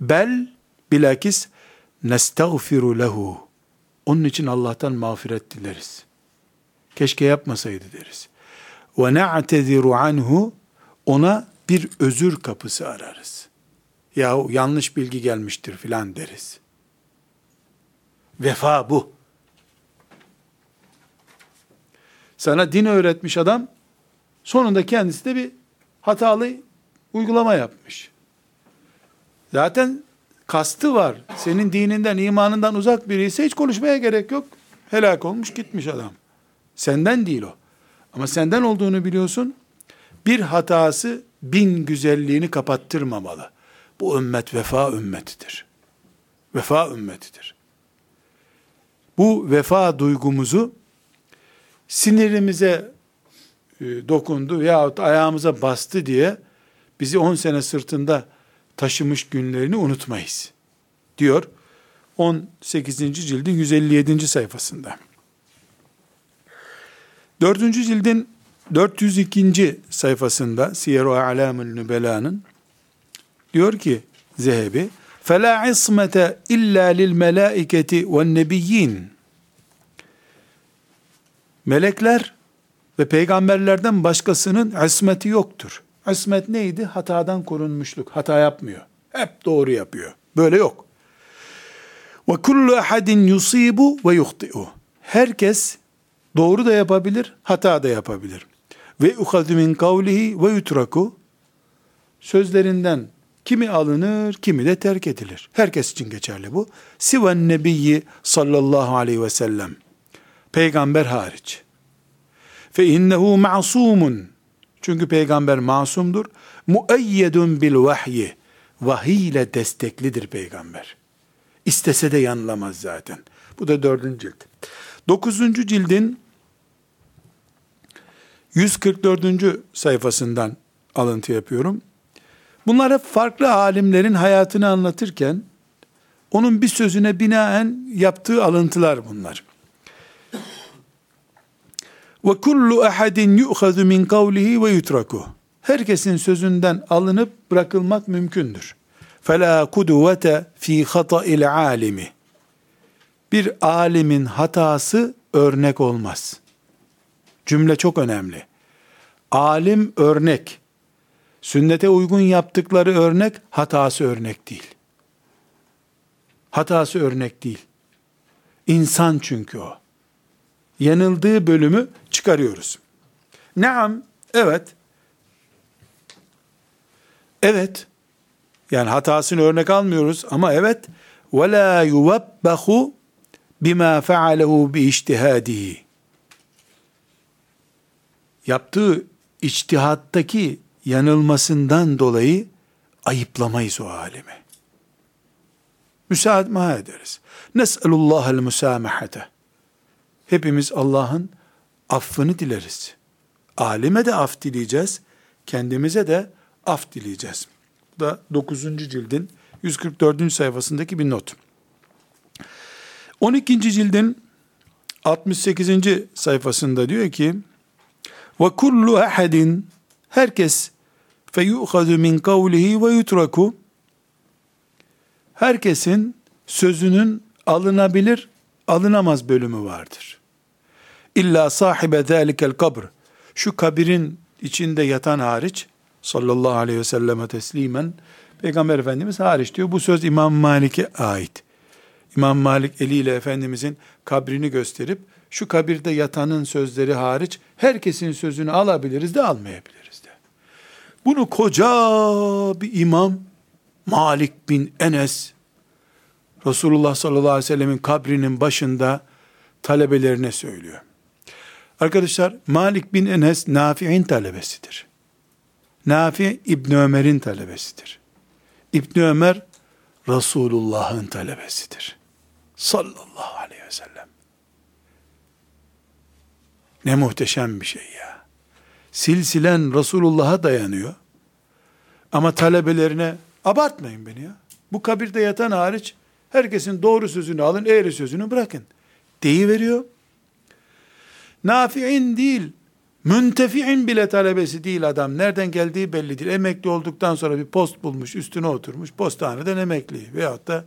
Bel bilakis nestağfiru lehu. Onun için Allah'tan mağfiret dileriz. Keşke yapmasaydı deriz. Ve na'teziru anhu. Ona bir özür kapısı ararız. Yahu yanlış bilgi gelmiştir filan deriz. Vefa bu. Sana din öğretmiş adam, sonunda kendisi de bir hatalı uygulama yapmış. Zaten kastı var. Senin dininden, imanından uzak biri ise hiç konuşmaya gerek yok. Helak olmuş gitmiş adam. Senden değil o. Ama senden olduğunu biliyorsun. Bir hatası bin güzelliğini kapattırmamalı. Bu ümmet vefa ümmetidir. Vefa ümmetidir. Bu vefa duygumuzu sinirimize e, dokundu yahut ayağımıza bastı diye bizi on sene sırtında taşımış günlerini unutmayız diyor on sekizinci cildin yüz elli yedinci sayfasında. dördüncü cildin dört yüz ikinci sayfasında Siyer-i A'lamül Nübela'nın diyor ki Zehebi فَلَا عِصْمَةَ اِلَّا لِلْمَلَائِكَةِ وَالنَّبِيِّينَ Melekler ve peygamberlerden başkasının ismeti yoktur. İsmet neydi? Hatadan korunmuşluk. Hata yapmıyor. Hep doğru yapıyor. Böyle yok. وَكُلُّ اَحَدٍ يُصِيبُ وَيُخْطِئُ Herkes doğru da yapabilir, hata da yapabilir. وَيُخَذُ مِنْ قَوْلِهِ وَيُتْرَكُ Sözlerinden kimi alınır, kimi de terk edilir. Herkes için geçerli bu. Sivan nebiyyi sallallahu aleyhi ve sellem. Peygamber hariç. Fe innehu ma'sumun. Çünkü peygamber masumdur. Muayyedun bil vahyi. Vahiy ile desteklidir peygamber. İstese de yanılamaz zaten. Bu da dördüncü cilt. Dokuzuncu cildin yüz kırk dördüncü sayfasından alıntı yapıyorum. Bunlar hep farklı alimlerin hayatını anlatırken, onun bir sözüne binaen yaptığı alıntılar bunlar. وَكُلُّ اَحَدٍ يُؤْخَذُ مِنْ قَوْلِهِ وَيُتْرَكُهُ Herkesin sözünden alınıp bırakılmak mümkündür. فَلَا قُدُوَةَ ف۪ي خَطَئِ الْعَالِمِ Bir alimin hatası örnek olmaz. Cümle çok önemli. Alim örnek, sünnete uygun yaptıkları örnek, hatası örnek değil. Hatası örnek değil. İnsan çünkü o. Yanıldığı bölümü çıkarıyoruz. Naam, evet. Evet. Yani hatasını örnek almıyoruz ama evet. وَلَا يُوَبَّخُ بِمَا فَعَلَهُ بِاِجْتِهَادِهِ Yaptığı içtihattaki yanılmasından dolayı ayıplamayız o alemi. Müsaadma ederiz. Nes'elullahel müsamahete. Hepimiz Allah'ın affını dileriz. Alime de af dileyeceğiz. Kendimize de af dileyeceğiz. Bu da dokuzuncu cildin yüz kırk dördüncü sayfasındaki bir not. on ikinci cildin altmış sekizinci sayfasında diyor ki ve kullu ahadin, herkes fe yu'khadu min kavlihi ve yutraku, herkesin sözünün alınabilir, alınamaz bölümü vardır. İlla sahibe zâlikel kabr, şu kabirin içinde yatan hariç, sallallahu aleyhi ve selleme teslimen, Peygamber Efendimiz hariç diyor. Bu söz İmam Malik'e ait. İmam Malik eliyle Efendimizin kabrini gösterip, şu kabirde yatanın sözleri hariç, herkesin sözünü alabiliriz de almayabiliriz de. Bunu koca bir imam, Malik bin Enes, Resulullah sallallahu aleyhi ve sellemin kabrinin başında talebelerine söylüyor. Arkadaşlar, Malik bin Enes Nafi'in talebesidir. Nafi İbn Ömer'in talebesidir. İbn Ömer Resulullah'ın talebesidir. Sallallahu aleyhi ve sellem. Ne muhteşem bir şey ya. Silsilen Resulullah'a dayanıyor. Ama talebelerine abartmayın beni ya. Bu kabirde yatan hariç herkesin doğru sözünü alın, eğri sözünü bırakın deyiveriyor. Nafi'in değil, müntefi'in bile talebesi değil adam. Nereden geldiği belli değil. Emekli olduktan sonra bir post bulmuş, üstüne oturmuş. Postaneden emekli veyahut da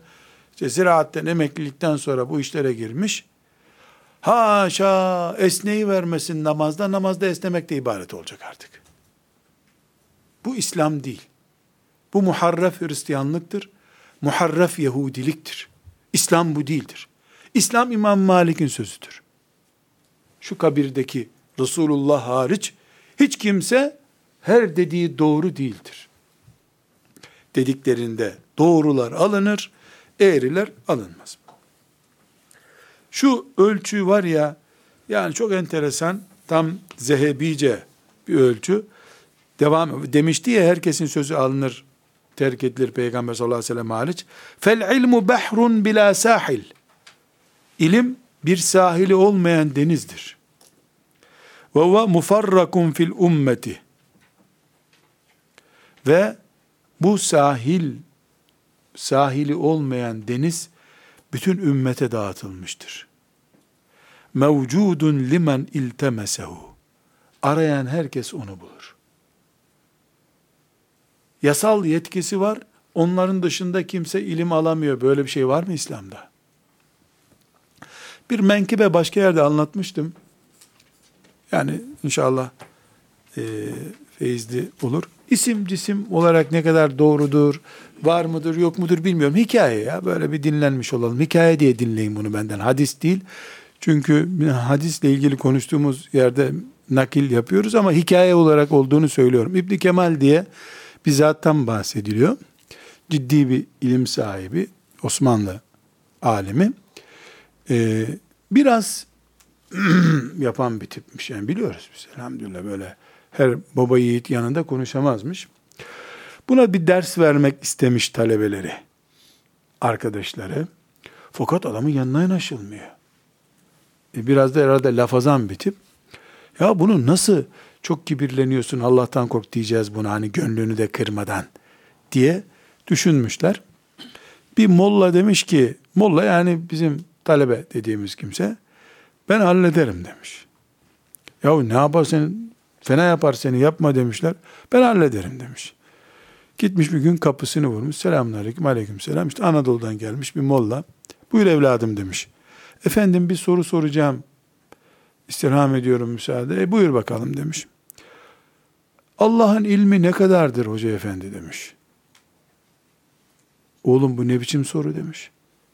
işte ziraatten, emeklilikten sonra bu işlere girmiş. Haşa, esneyi vermesin namazda. Namazda esnemek de ibaret olacak artık. Bu İslam değil. Bu muharref Hristiyanlıktır. Muharref Yahudiliktir. İslam bu değildir. İslam İmam Malik'in sözüdür. Şu kabirdeki Resulullah hariç hiç kimse her dediği doğru değildir. Dediklerinde doğrular alınır, eğriler alınmaz. Şu ölçü var ya, yani çok enteresan, tam Zehebice bir ölçü. Devam demişti ya, herkesin sözü alınır, terk edilir Peygamber sallallahu aleyhi ve sellem hariç. Fel ilmu behrun bila sahil. İlim bir sahili olmayan denizdir. Ve huve mufarrakun fil ummeti. Ve bu sahil, sahili olmayan deniz bütün ümmete dağıtılmıştır. Mevcudun limen iltemesehu. Arayan herkes onu bulur. Yasal yetkisi var. Onların dışında kimse ilim alamıyor. Böyle bir şey var mı İslam'da? Bir menkıbe başka yerde anlatmıştım. Yani inşallah e, feyizli olur. İsim cisim olarak ne kadar doğrudur, var mıdır, yok mudur bilmiyorum. Hikaye ya, böyle bir dinlenmiş olalım. Hikaye diye dinleyin bunu benden, hadis değil. Çünkü hadisle ilgili konuştuğumuz yerde nakil yapıyoruz ama hikaye olarak olduğunu söylüyorum. İbn Kemal diye bizzattan bahsediliyor. Ciddi bir ilim sahibi, Osmanlı alimi. Ee, biraz yapan bir tipmiş. Yani biliyoruz biz elhamdülillah, böyle her baba yiğit yanında konuşamazmış. Buna bir ders vermek istemiş talebeleri, arkadaşları. Fakat adamın yanına yanaşılmıyor. E biraz da herhalde lafazan bir tip. Ya bunu nasıl çok kibirleniyorsun, Allah'tan kork diyeceğiz buna, hani gönlünü de kırmadan diye düşünmüşler. Bir molla demiş ki, molla yani bizim talebe dediğimiz kimse, ben hallederim demiş. Yahu ne yapar seni, fena yapar seni, yapma demişler. Ben hallederim demiş. Gitmiş bir gün kapısını vurmuş. Selamünaleyküm, aleykümselam. İşte Anadolu'dan gelmiş bir molla. Buyur evladım demiş. Efendim bir soru soracağım. İstirham ediyorum müsaade. E buyur bakalım demiş. Allah'ın ilmi ne kadardır hoca efendi demiş. Oğlum bu ne biçim soru demiş.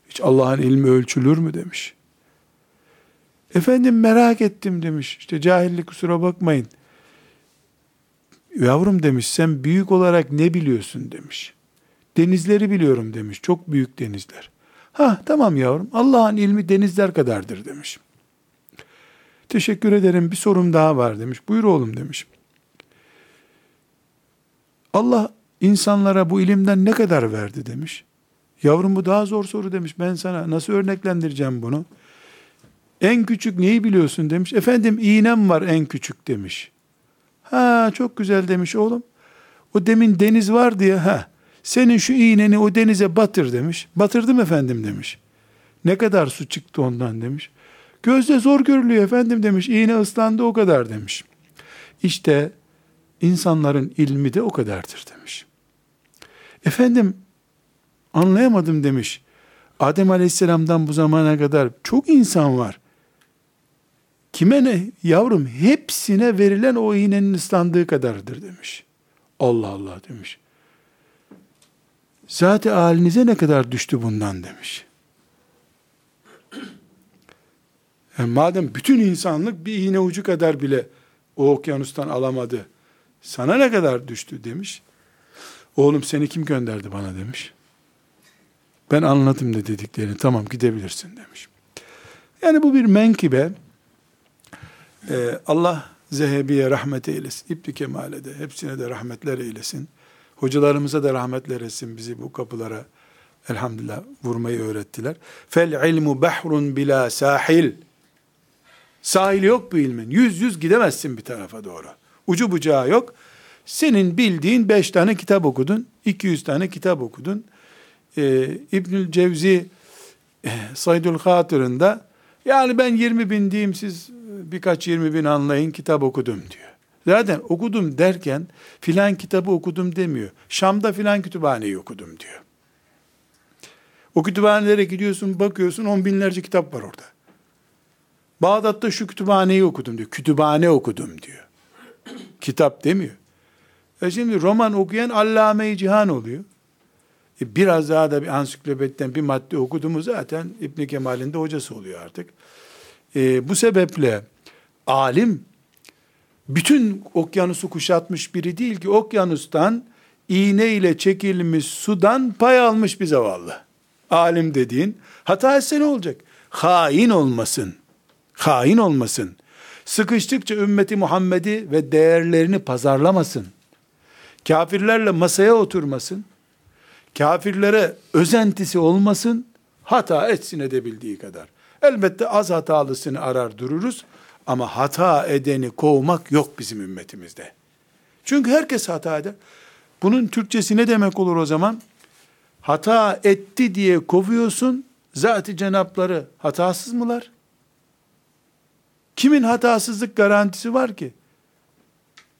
Hiç Allah'ın ilmi ölçülür mü demiş. Efendim merak ettim demiş. İşte cahillik, kusura bakmayın. Yavrum demiş, sen büyük olarak ne biliyorsun demiş. Denizleri biliyorum demiş. Çok büyük denizler. Ha tamam yavrum, Allah'ın ilmi denizler kadardır demiş. Teşekkür ederim, bir sorum daha var demiş. Buyur oğlum demiş. Allah insanlara bu ilimden ne kadar verdi demiş. Yavrum bu daha zor soru demiş. Ben sana nasıl örneklendireceğim bunu? En küçük neyi biliyorsun demiş. Efendim iğnem var en küçük demiş. Ha çok güzel demiş oğlum. O demin deniz vardı ya. Ha, senin şu iğneni o denize batır demiş. Batırdım efendim demiş. Ne kadar su çıktı ondan demiş. Gözle zor görülüyor efendim demiş. İğne ıslandı o kadar demiş. İşte insanların ilmi de o kadardır demiş. Efendim anlayamadım demiş. Adem Aleyhisselam'dan bu zamana kadar çok insan var. Kime ne? Yavrum hepsine verilen o iğnenin ıslandığı kadardır demiş. Allah Allah demiş. Zat-ı halinize ne kadar düştü bundan demiş. Yani madem bütün insanlık bir iğne ucu kadar bile o okyanustan alamadı, sana ne kadar düştü demiş. Oğlum seni kim gönderdi bana demiş. Ben anladım ne dediklerini, tamam gidebilirsin demiş. Yani bu bir menkıbe. Ee, Allah Zehebi'ye rahmet eylesin. İbn-i Kemal'e de, hepsine de rahmetler eylesin. Hocalarımıza da rahmetler eylesin, bizi bu kapılara elhamdülillah vurmayı öğrettiler. Fel ilmu bahrun bila sahil. Sahil yok bu ilmin. Yüz yüz gidemezsin bir tarafa doğru. Ucu bucağı yok. Senin bildiğin beş tane kitap okudun, iki yüz tane kitap okudun. Ee, İbnül Cevzi e, Saydül Hatır'ında yani ben yirmi bin diyeyim, siz birkaç yirmi bin anlayın, kitap okudum diyor. Zaten okudum derken filan kitabı okudum demiyor. Şam'da filan kütüphaneyi okudum diyor. O kütüphanelere gidiyorsun, bakıyorsun on binlerce kitap var orada. Bağdat'ta şu kütüphaneyi okudum diyor. Kütüphane okudum diyor. Kitap demiyor. E şimdi roman okuyan Allame-i Cihan oluyor. E biraz daha da bir ansiklopediden bir madde okudu mu zaten İbn-i Kemal'in de hocası oluyor artık. E bu sebeple alim bütün okyanusu kuşatmış biri değil ki, okyanustan iğne ile çekilmiş sudan pay almış bir zavallı. Alim dediğin hata etse ne olacak? Hain olmasın. Hain olmasın. Sıkıştıkça ümmeti Muhammed'i ve değerlerini pazarlamasın. Kafirlerle masaya oturmasın. Kafirlere özentisi olmasın. Hata etsin edebildiği kadar. Elbette az hatalısını arar dururuz. Ama hata edeni kovmak yok bizim ümmetimizde. Çünkü herkes hata eder. Bunun Türkçesi ne demek olur o zaman? Hata etti diye kovuyorsun. Zat-ı cenapları hatasız mılar? Kimin hatasızlık garantisi var ki?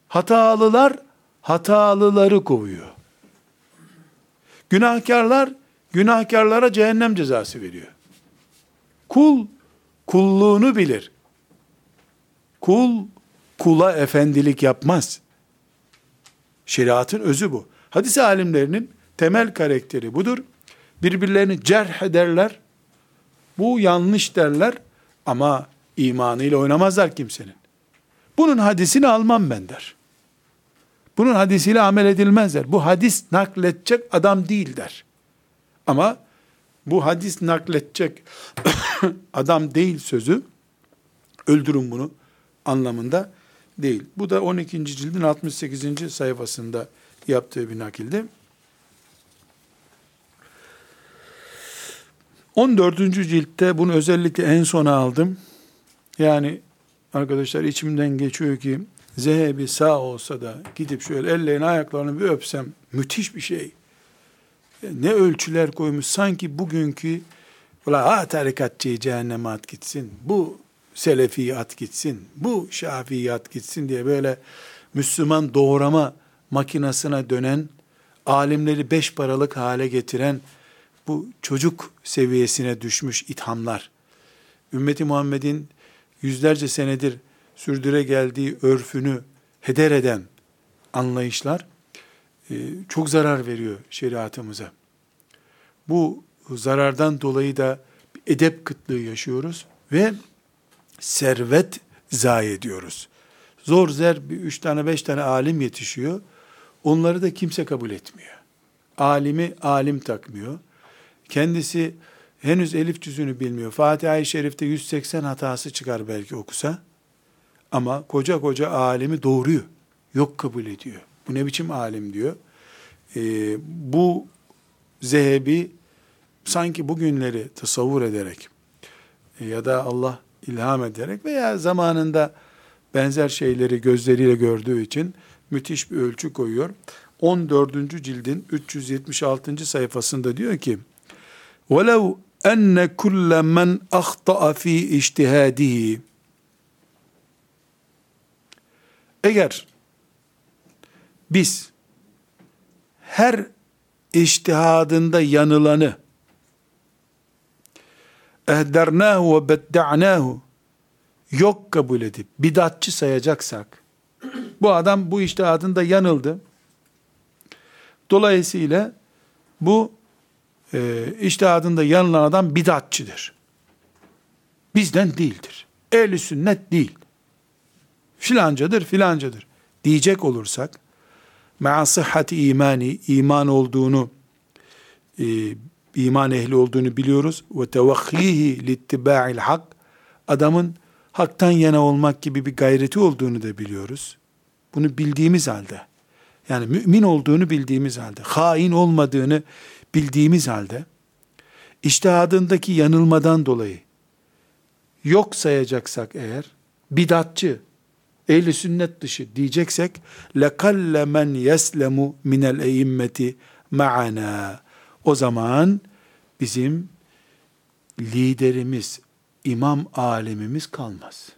Hatalılar hatalıları kovuyor. Günahkarlar günahkarlara cehennem cezası veriyor. Kul kulluğunu bilir. Kul kula efendilik yapmaz. Şeriatın özü bu. Hadis alimlerinin temel karakteri budur. Birbirlerini cerh ederler. Bu yanlış derler ama imanıyla oynamazlar kimsenin. Bunun hadisini almam ben der. Bunun hadisiyle amel edilmez der. Bu hadis nakledecek adam değil der. Ama bu hadis nakledecek adam değil sözü öldürün bunu anlamında değil. Bu da on ikinci cildin altmış sekizinci sayfasında yaptığı bir nakildi. on dördüncü ciltte bunu özellikle en sona aldım. Yani arkadaşlar içimden geçiyor ki Zehebi sağ olsa da gidip şöyle ellerini ayaklarını bir öpsem müthiş bir şey. Ne ölçüler koymuş, sanki bugünkü ha tarikatçıyı cehenneme at gitsin, bu Selefi at gitsin, bu Şafii at gitsin diye böyle Müslüman doğrama makinasına dönen, alimleri beş paralık hale getiren bu çocuk seviyesine düşmüş ithamlar. Ümmeti Muhammed'in yüzlerce senedir sürdüre geldiği örfünü heder eden anlayışlar e, çok zarar veriyor şeriatımıza. Bu zarardan dolayı da edep kıtlığı yaşıyoruz ve servet zayi ediyoruz. Zor zer bir üç tane beş tane alim yetişiyor. Onları da kimse kabul etmiyor. Alimi alim takmıyor. Kendisi henüz elif cüzünü bilmiyor. Fatiha-i Şerif'te yüz seksen hatası çıkar belki okusa. Ama koca koca alimi doğruyu yok kabul ediyor. Bu ne biçim alim diyor. Ee, bu zehebi sanki bugünleri tasavvur ederek ya da Allah ilham ederek veya zamanında benzer şeyleri gözleriyle gördüğü için müthiş bir ölçü koyuyor. on dördüncü cildin üç yüz yetmiş altıncı sayfasında diyor ki: "Velev enne kulle men ahta'a fi ictihadihi." Eğer biz her ictihadında yanılanı ehdernâhu ve bedda'nâhu yok kabul edip bidatçı sayacaksak, bu adam bu içtihadında yanıldı. Dolayısıyla bu e, içtihadında yanılan adam bidatçıdır. Bizden değildir. Ehl-i sünnet değil. Filancadır, filancadır diyecek olursak, ma'a sıhhati imani, iman olduğunu e, iman ehli olduğunu biliyoruz. Ve tevahhihi littiba'il hak, adamın haktan yana olmak gibi bir gayreti olduğunu da biliyoruz. Bunu bildiğimiz halde, yani mümin olduğunu bildiğimiz halde, hain olmadığını bildiğimiz halde, içtihadındaki yanılmadan dolayı yok sayacaksak eğer, bidatçı, ehl-i sünnet dışı diyeceksek, لَقَلَّ مَنْ يَسْلَمُ مِنَ الْاِيِّمَّةِ مَعَنَا. O zaman bizim liderimiz, İmam alemimiz kalmaz.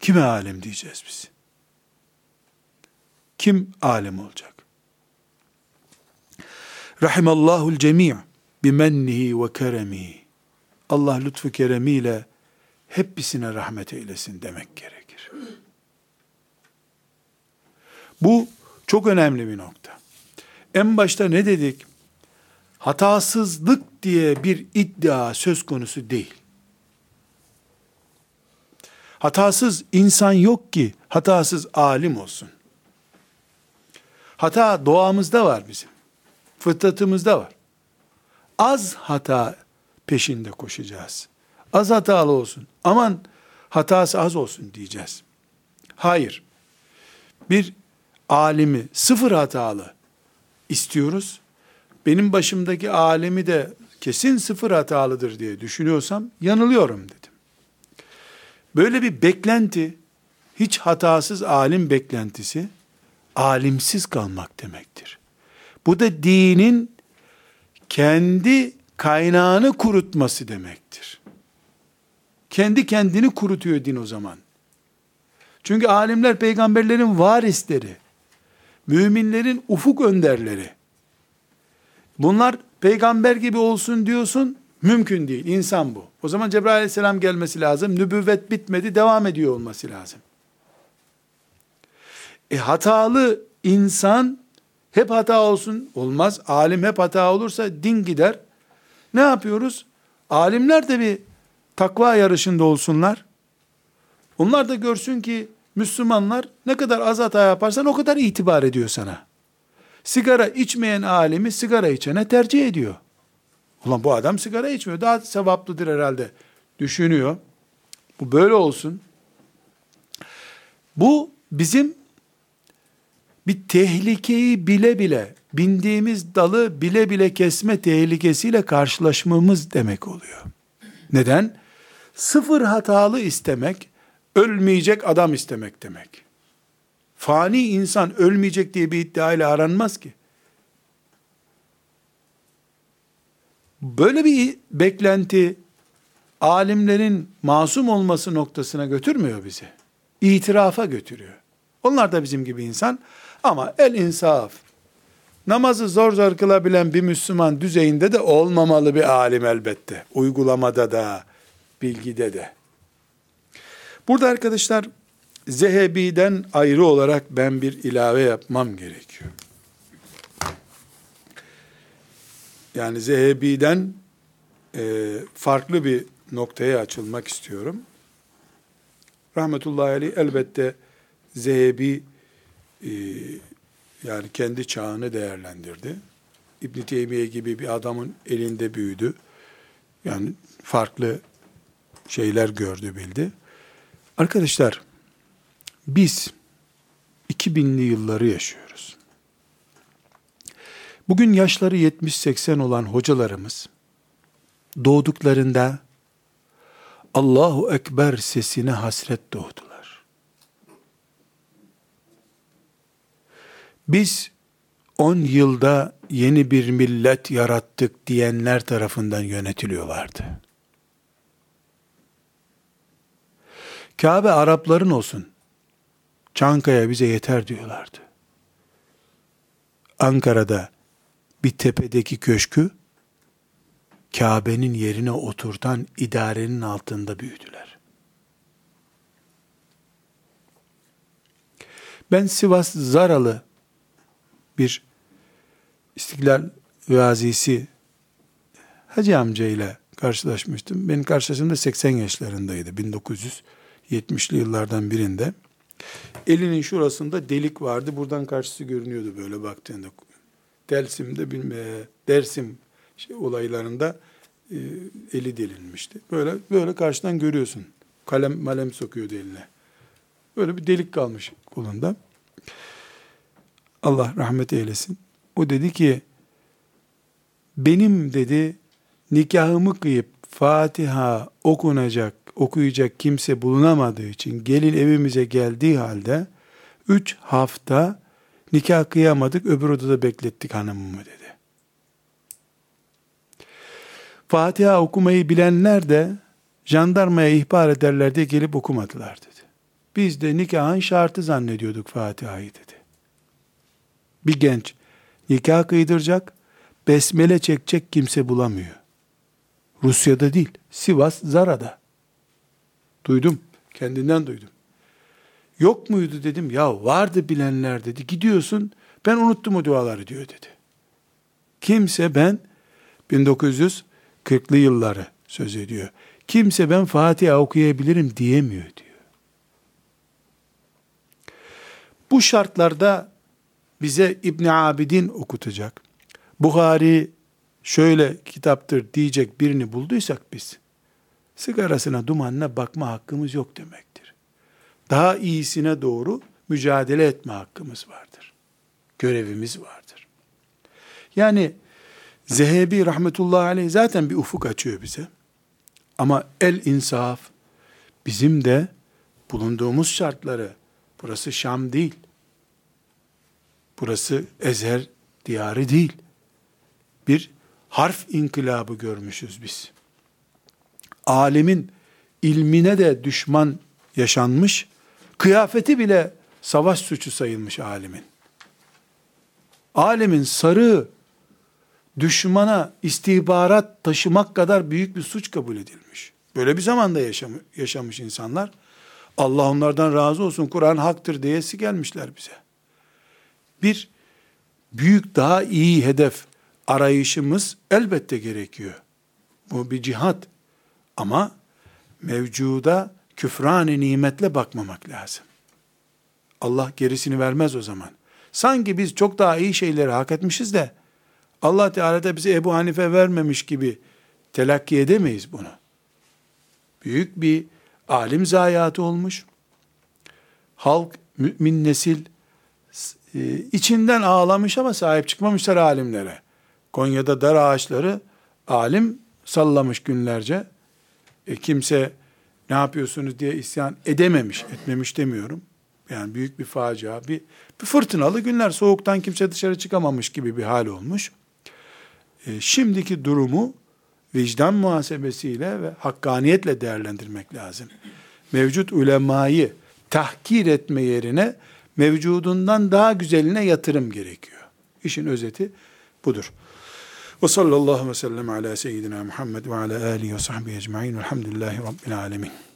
Kime alem diyeceğiz biz? Kim alem olacak? Rahimallahu'l cemî' bimennihi ve keremihi. Allah lütfu keremiyle hepsine rahmet eylesin demek gerekir. Bu çok önemli bir nokta. En başta ne dedik? Hatasızlık diye bir iddia söz konusu değil. Hatasız insan yok ki hatasız alim olsun. Hata doğamızda var bizim. Fıtratımızda var. Az hata peşinde koşacağız. Az hatalı olsun. Aman hatası az olsun diyeceğiz. Hayır. Bir alimi sıfır hatalı istiyoruz. Benim başımdaki alemi de kesin sıfır hatalıdır diye düşünüyorsam yanılıyorum dedim. Böyle bir beklenti, hiç hatasız alim beklentisi, alimsiz kalmak demektir. Bu da dinin kendi kaynağını kurutması demektir. Kendi kendini kurutuyor din o zaman. Çünkü alimler peygamberlerin varisleri, müminlerin ufuk önderleri. Bunlar peygamber gibi olsun diyorsun, mümkün değil, insan bu. O zaman Cebrail aleyhisselam gelmesi lazım, nübüvvet bitmedi, devam ediyor olması lazım. E hatalı insan hep hata olsun, olmaz. Alim hep hata olursa din gider. Ne yapıyoruz? Alimler de bir takva yarışında olsunlar. Onlar da görsün ki Müslümanlar ne kadar az hata yaparsan o kadar itibar ediyor sana. Sigara içmeyen alimi sigara içene tercih ediyor. Ulan bu adam sigara içmiyor, daha sevaplıdır herhalde düşünüyor. Bu böyle olsun. Bu bizim bir tehlikeyi bile bile, bindiğimiz dalı bile bile kesme tehlikesiyle karşılaşmamız demek oluyor. Neden? Sıfır hatalı istemek, ölmeyecek adam istemek demek. Fani insan ölmeyecek diye bir iddiayla aranmaz ki. Böyle bir beklenti alimlerin masum olması noktasına götürmüyor bizi. İtirafa götürüyor. Onlar da bizim gibi insan ama el insaf. Namazı zor zor kılabilen bir Müslüman düzeyinde de olmamalı bir alim elbette. Uygulamada da, bilgide de. Burada arkadaşlar Zehebi'den ayrı olarak ben bir ilave yapmam gerekiyor. Yani Zehebi'den e, farklı bir noktaya açılmak istiyorum. Rahmetullahi aleyh elbette Zehebi e, yani kendi çağını değerlendirdi. İbn-i Teymiye gibi bir adamın elinde büyüdü. Yani farklı şeyler gördü, bildi. Arkadaşlar biz iki binli yılları yaşıyoruz. Bugün yaşları yetmiş seksen olan hocalarımız doğduklarında Allahu Ekber sesine hasret doğdular. Biz on yılda yeni bir millet yarattık diyenler tarafından yönetiliyorlardı. Kabe Arapların olsun, Çankaya bize yeter diyorlardı. Ankara'da bir tepedeki köşkü Kabe'nin yerine oturtan idarenin altında büyüdüler. Ben Sivas Zaralı bir İstiklal gazisi Hacı amca ile karşılaşmıştım. Benim karşılaştığımda seksen yaşlarındaydı. bin dokuz yüz yetmişli yıllardan birinde. Elinin şurasında delik vardı. Buradan karşısı görünüyordu böyle baktığında. Dersim'de bilmem Dersim şey olaylarında e, eli delinmişti. Böyle böyle karşıdan görüyorsun. Kalem malem sokuyordu eline. Böyle bir delik kalmış kolunda. Allah rahmet eylesin. O dedi ki, benim dedi nikahımı kıyıp Fatiha okunacak, okuyacak kimse bulunamadığı için gelin evimize geldiği halde üç hafta nikah kıyamadık, öbür odada beklettik hanımımı dedi. Fatiha okumayı bilenler de jandarmaya ihbar ederler diye gelip okumadılar dedi. Biz de nikahın şartı zannediyorduk Fatiha'yı dedi. Bir genç nikah kıydıracak, besmele çekecek kimse bulamıyor. Rusya'da değil, Sivas Zara'da. Duydum, kendinden duydum. Yok muydu dedim, ya vardı bilenler dedi. Gidiyorsun, ben unuttum o duaları diyor dedi. Kimse ben, bin dokuz yüz kırklı yılları söz ediyor. Kimse ben Fatiha okuyabilirim diyemiyor diyor. Bu şartlarda bize İbn-i Abidin okutacak, Buhari şöyle kitaptır diyecek birini bulduysak biz, sigarasına, dumanına bakma hakkımız yok demektir. Daha iyisine doğru mücadele etme hakkımız vardır. Görevimiz vardır. Yani Zehebi rahmetullahi aleyh zaten bir ufuk açıyor bize. Ama el insaf, bizim de bulunduğumuz şartları, burası Şam değil, burası Ezher diyarı değil. Bir harf inkılabı görmüşüz biz. Alemin ilmine de düşman yaşanmış, kıyafeti bile savaş suçu sayılmış alemin. Alemin sarığı düşmana istihbarat taşımak kadar büyük bir suç kabul edilmiş. Böyle bir zamanda yaşam- yaşamış insanlar, Allah onlardan razı olsun, Kur'an haktır diyesi gelmişler bize. Bir büyük, daha iyi hedef arayışımız elbette gerekiyor. Bu bir cihat. Ama mevcuda küfran-ı nimetle bakmamak lazım. Allah gerisini vermez o zaman. Sanki biz çok daha iyi şeyleri hak etmişiz de Allah Teala da bize Ebu Hanife vermemiş gibi telakki edemeyiz bunu. Büyük bir alim zayiatı olmuş. Halk, mümin nesil içinden ağlamış ama sahip çıkmamışlar alimlere. Konya'da dar ağaçları alim sallamış günlerce. E kimse ne yapıyorsunuz diye isyan edememiş, etmemiş demiyorum. Yani büyük bir facia, bir, bir fırtınalı günler, soğuktan kimse dışarı çıkamamış gibi bir hal olmuş. E şimdiki durumu vicdan muhasebesiyle ve hakkaniyetle değerlendirmek lazım. Mevcut ulemayı tahkir etme yerine mevcudundan daha güzeline yatırım gerekiyor. İşin özeti budur. Ve sallallahu aleyhi ve sellem ala seyyidina Muhammed ve ala alihi ve sahbihi ecmaîn. Elhamdülillahi Rabbil alemin.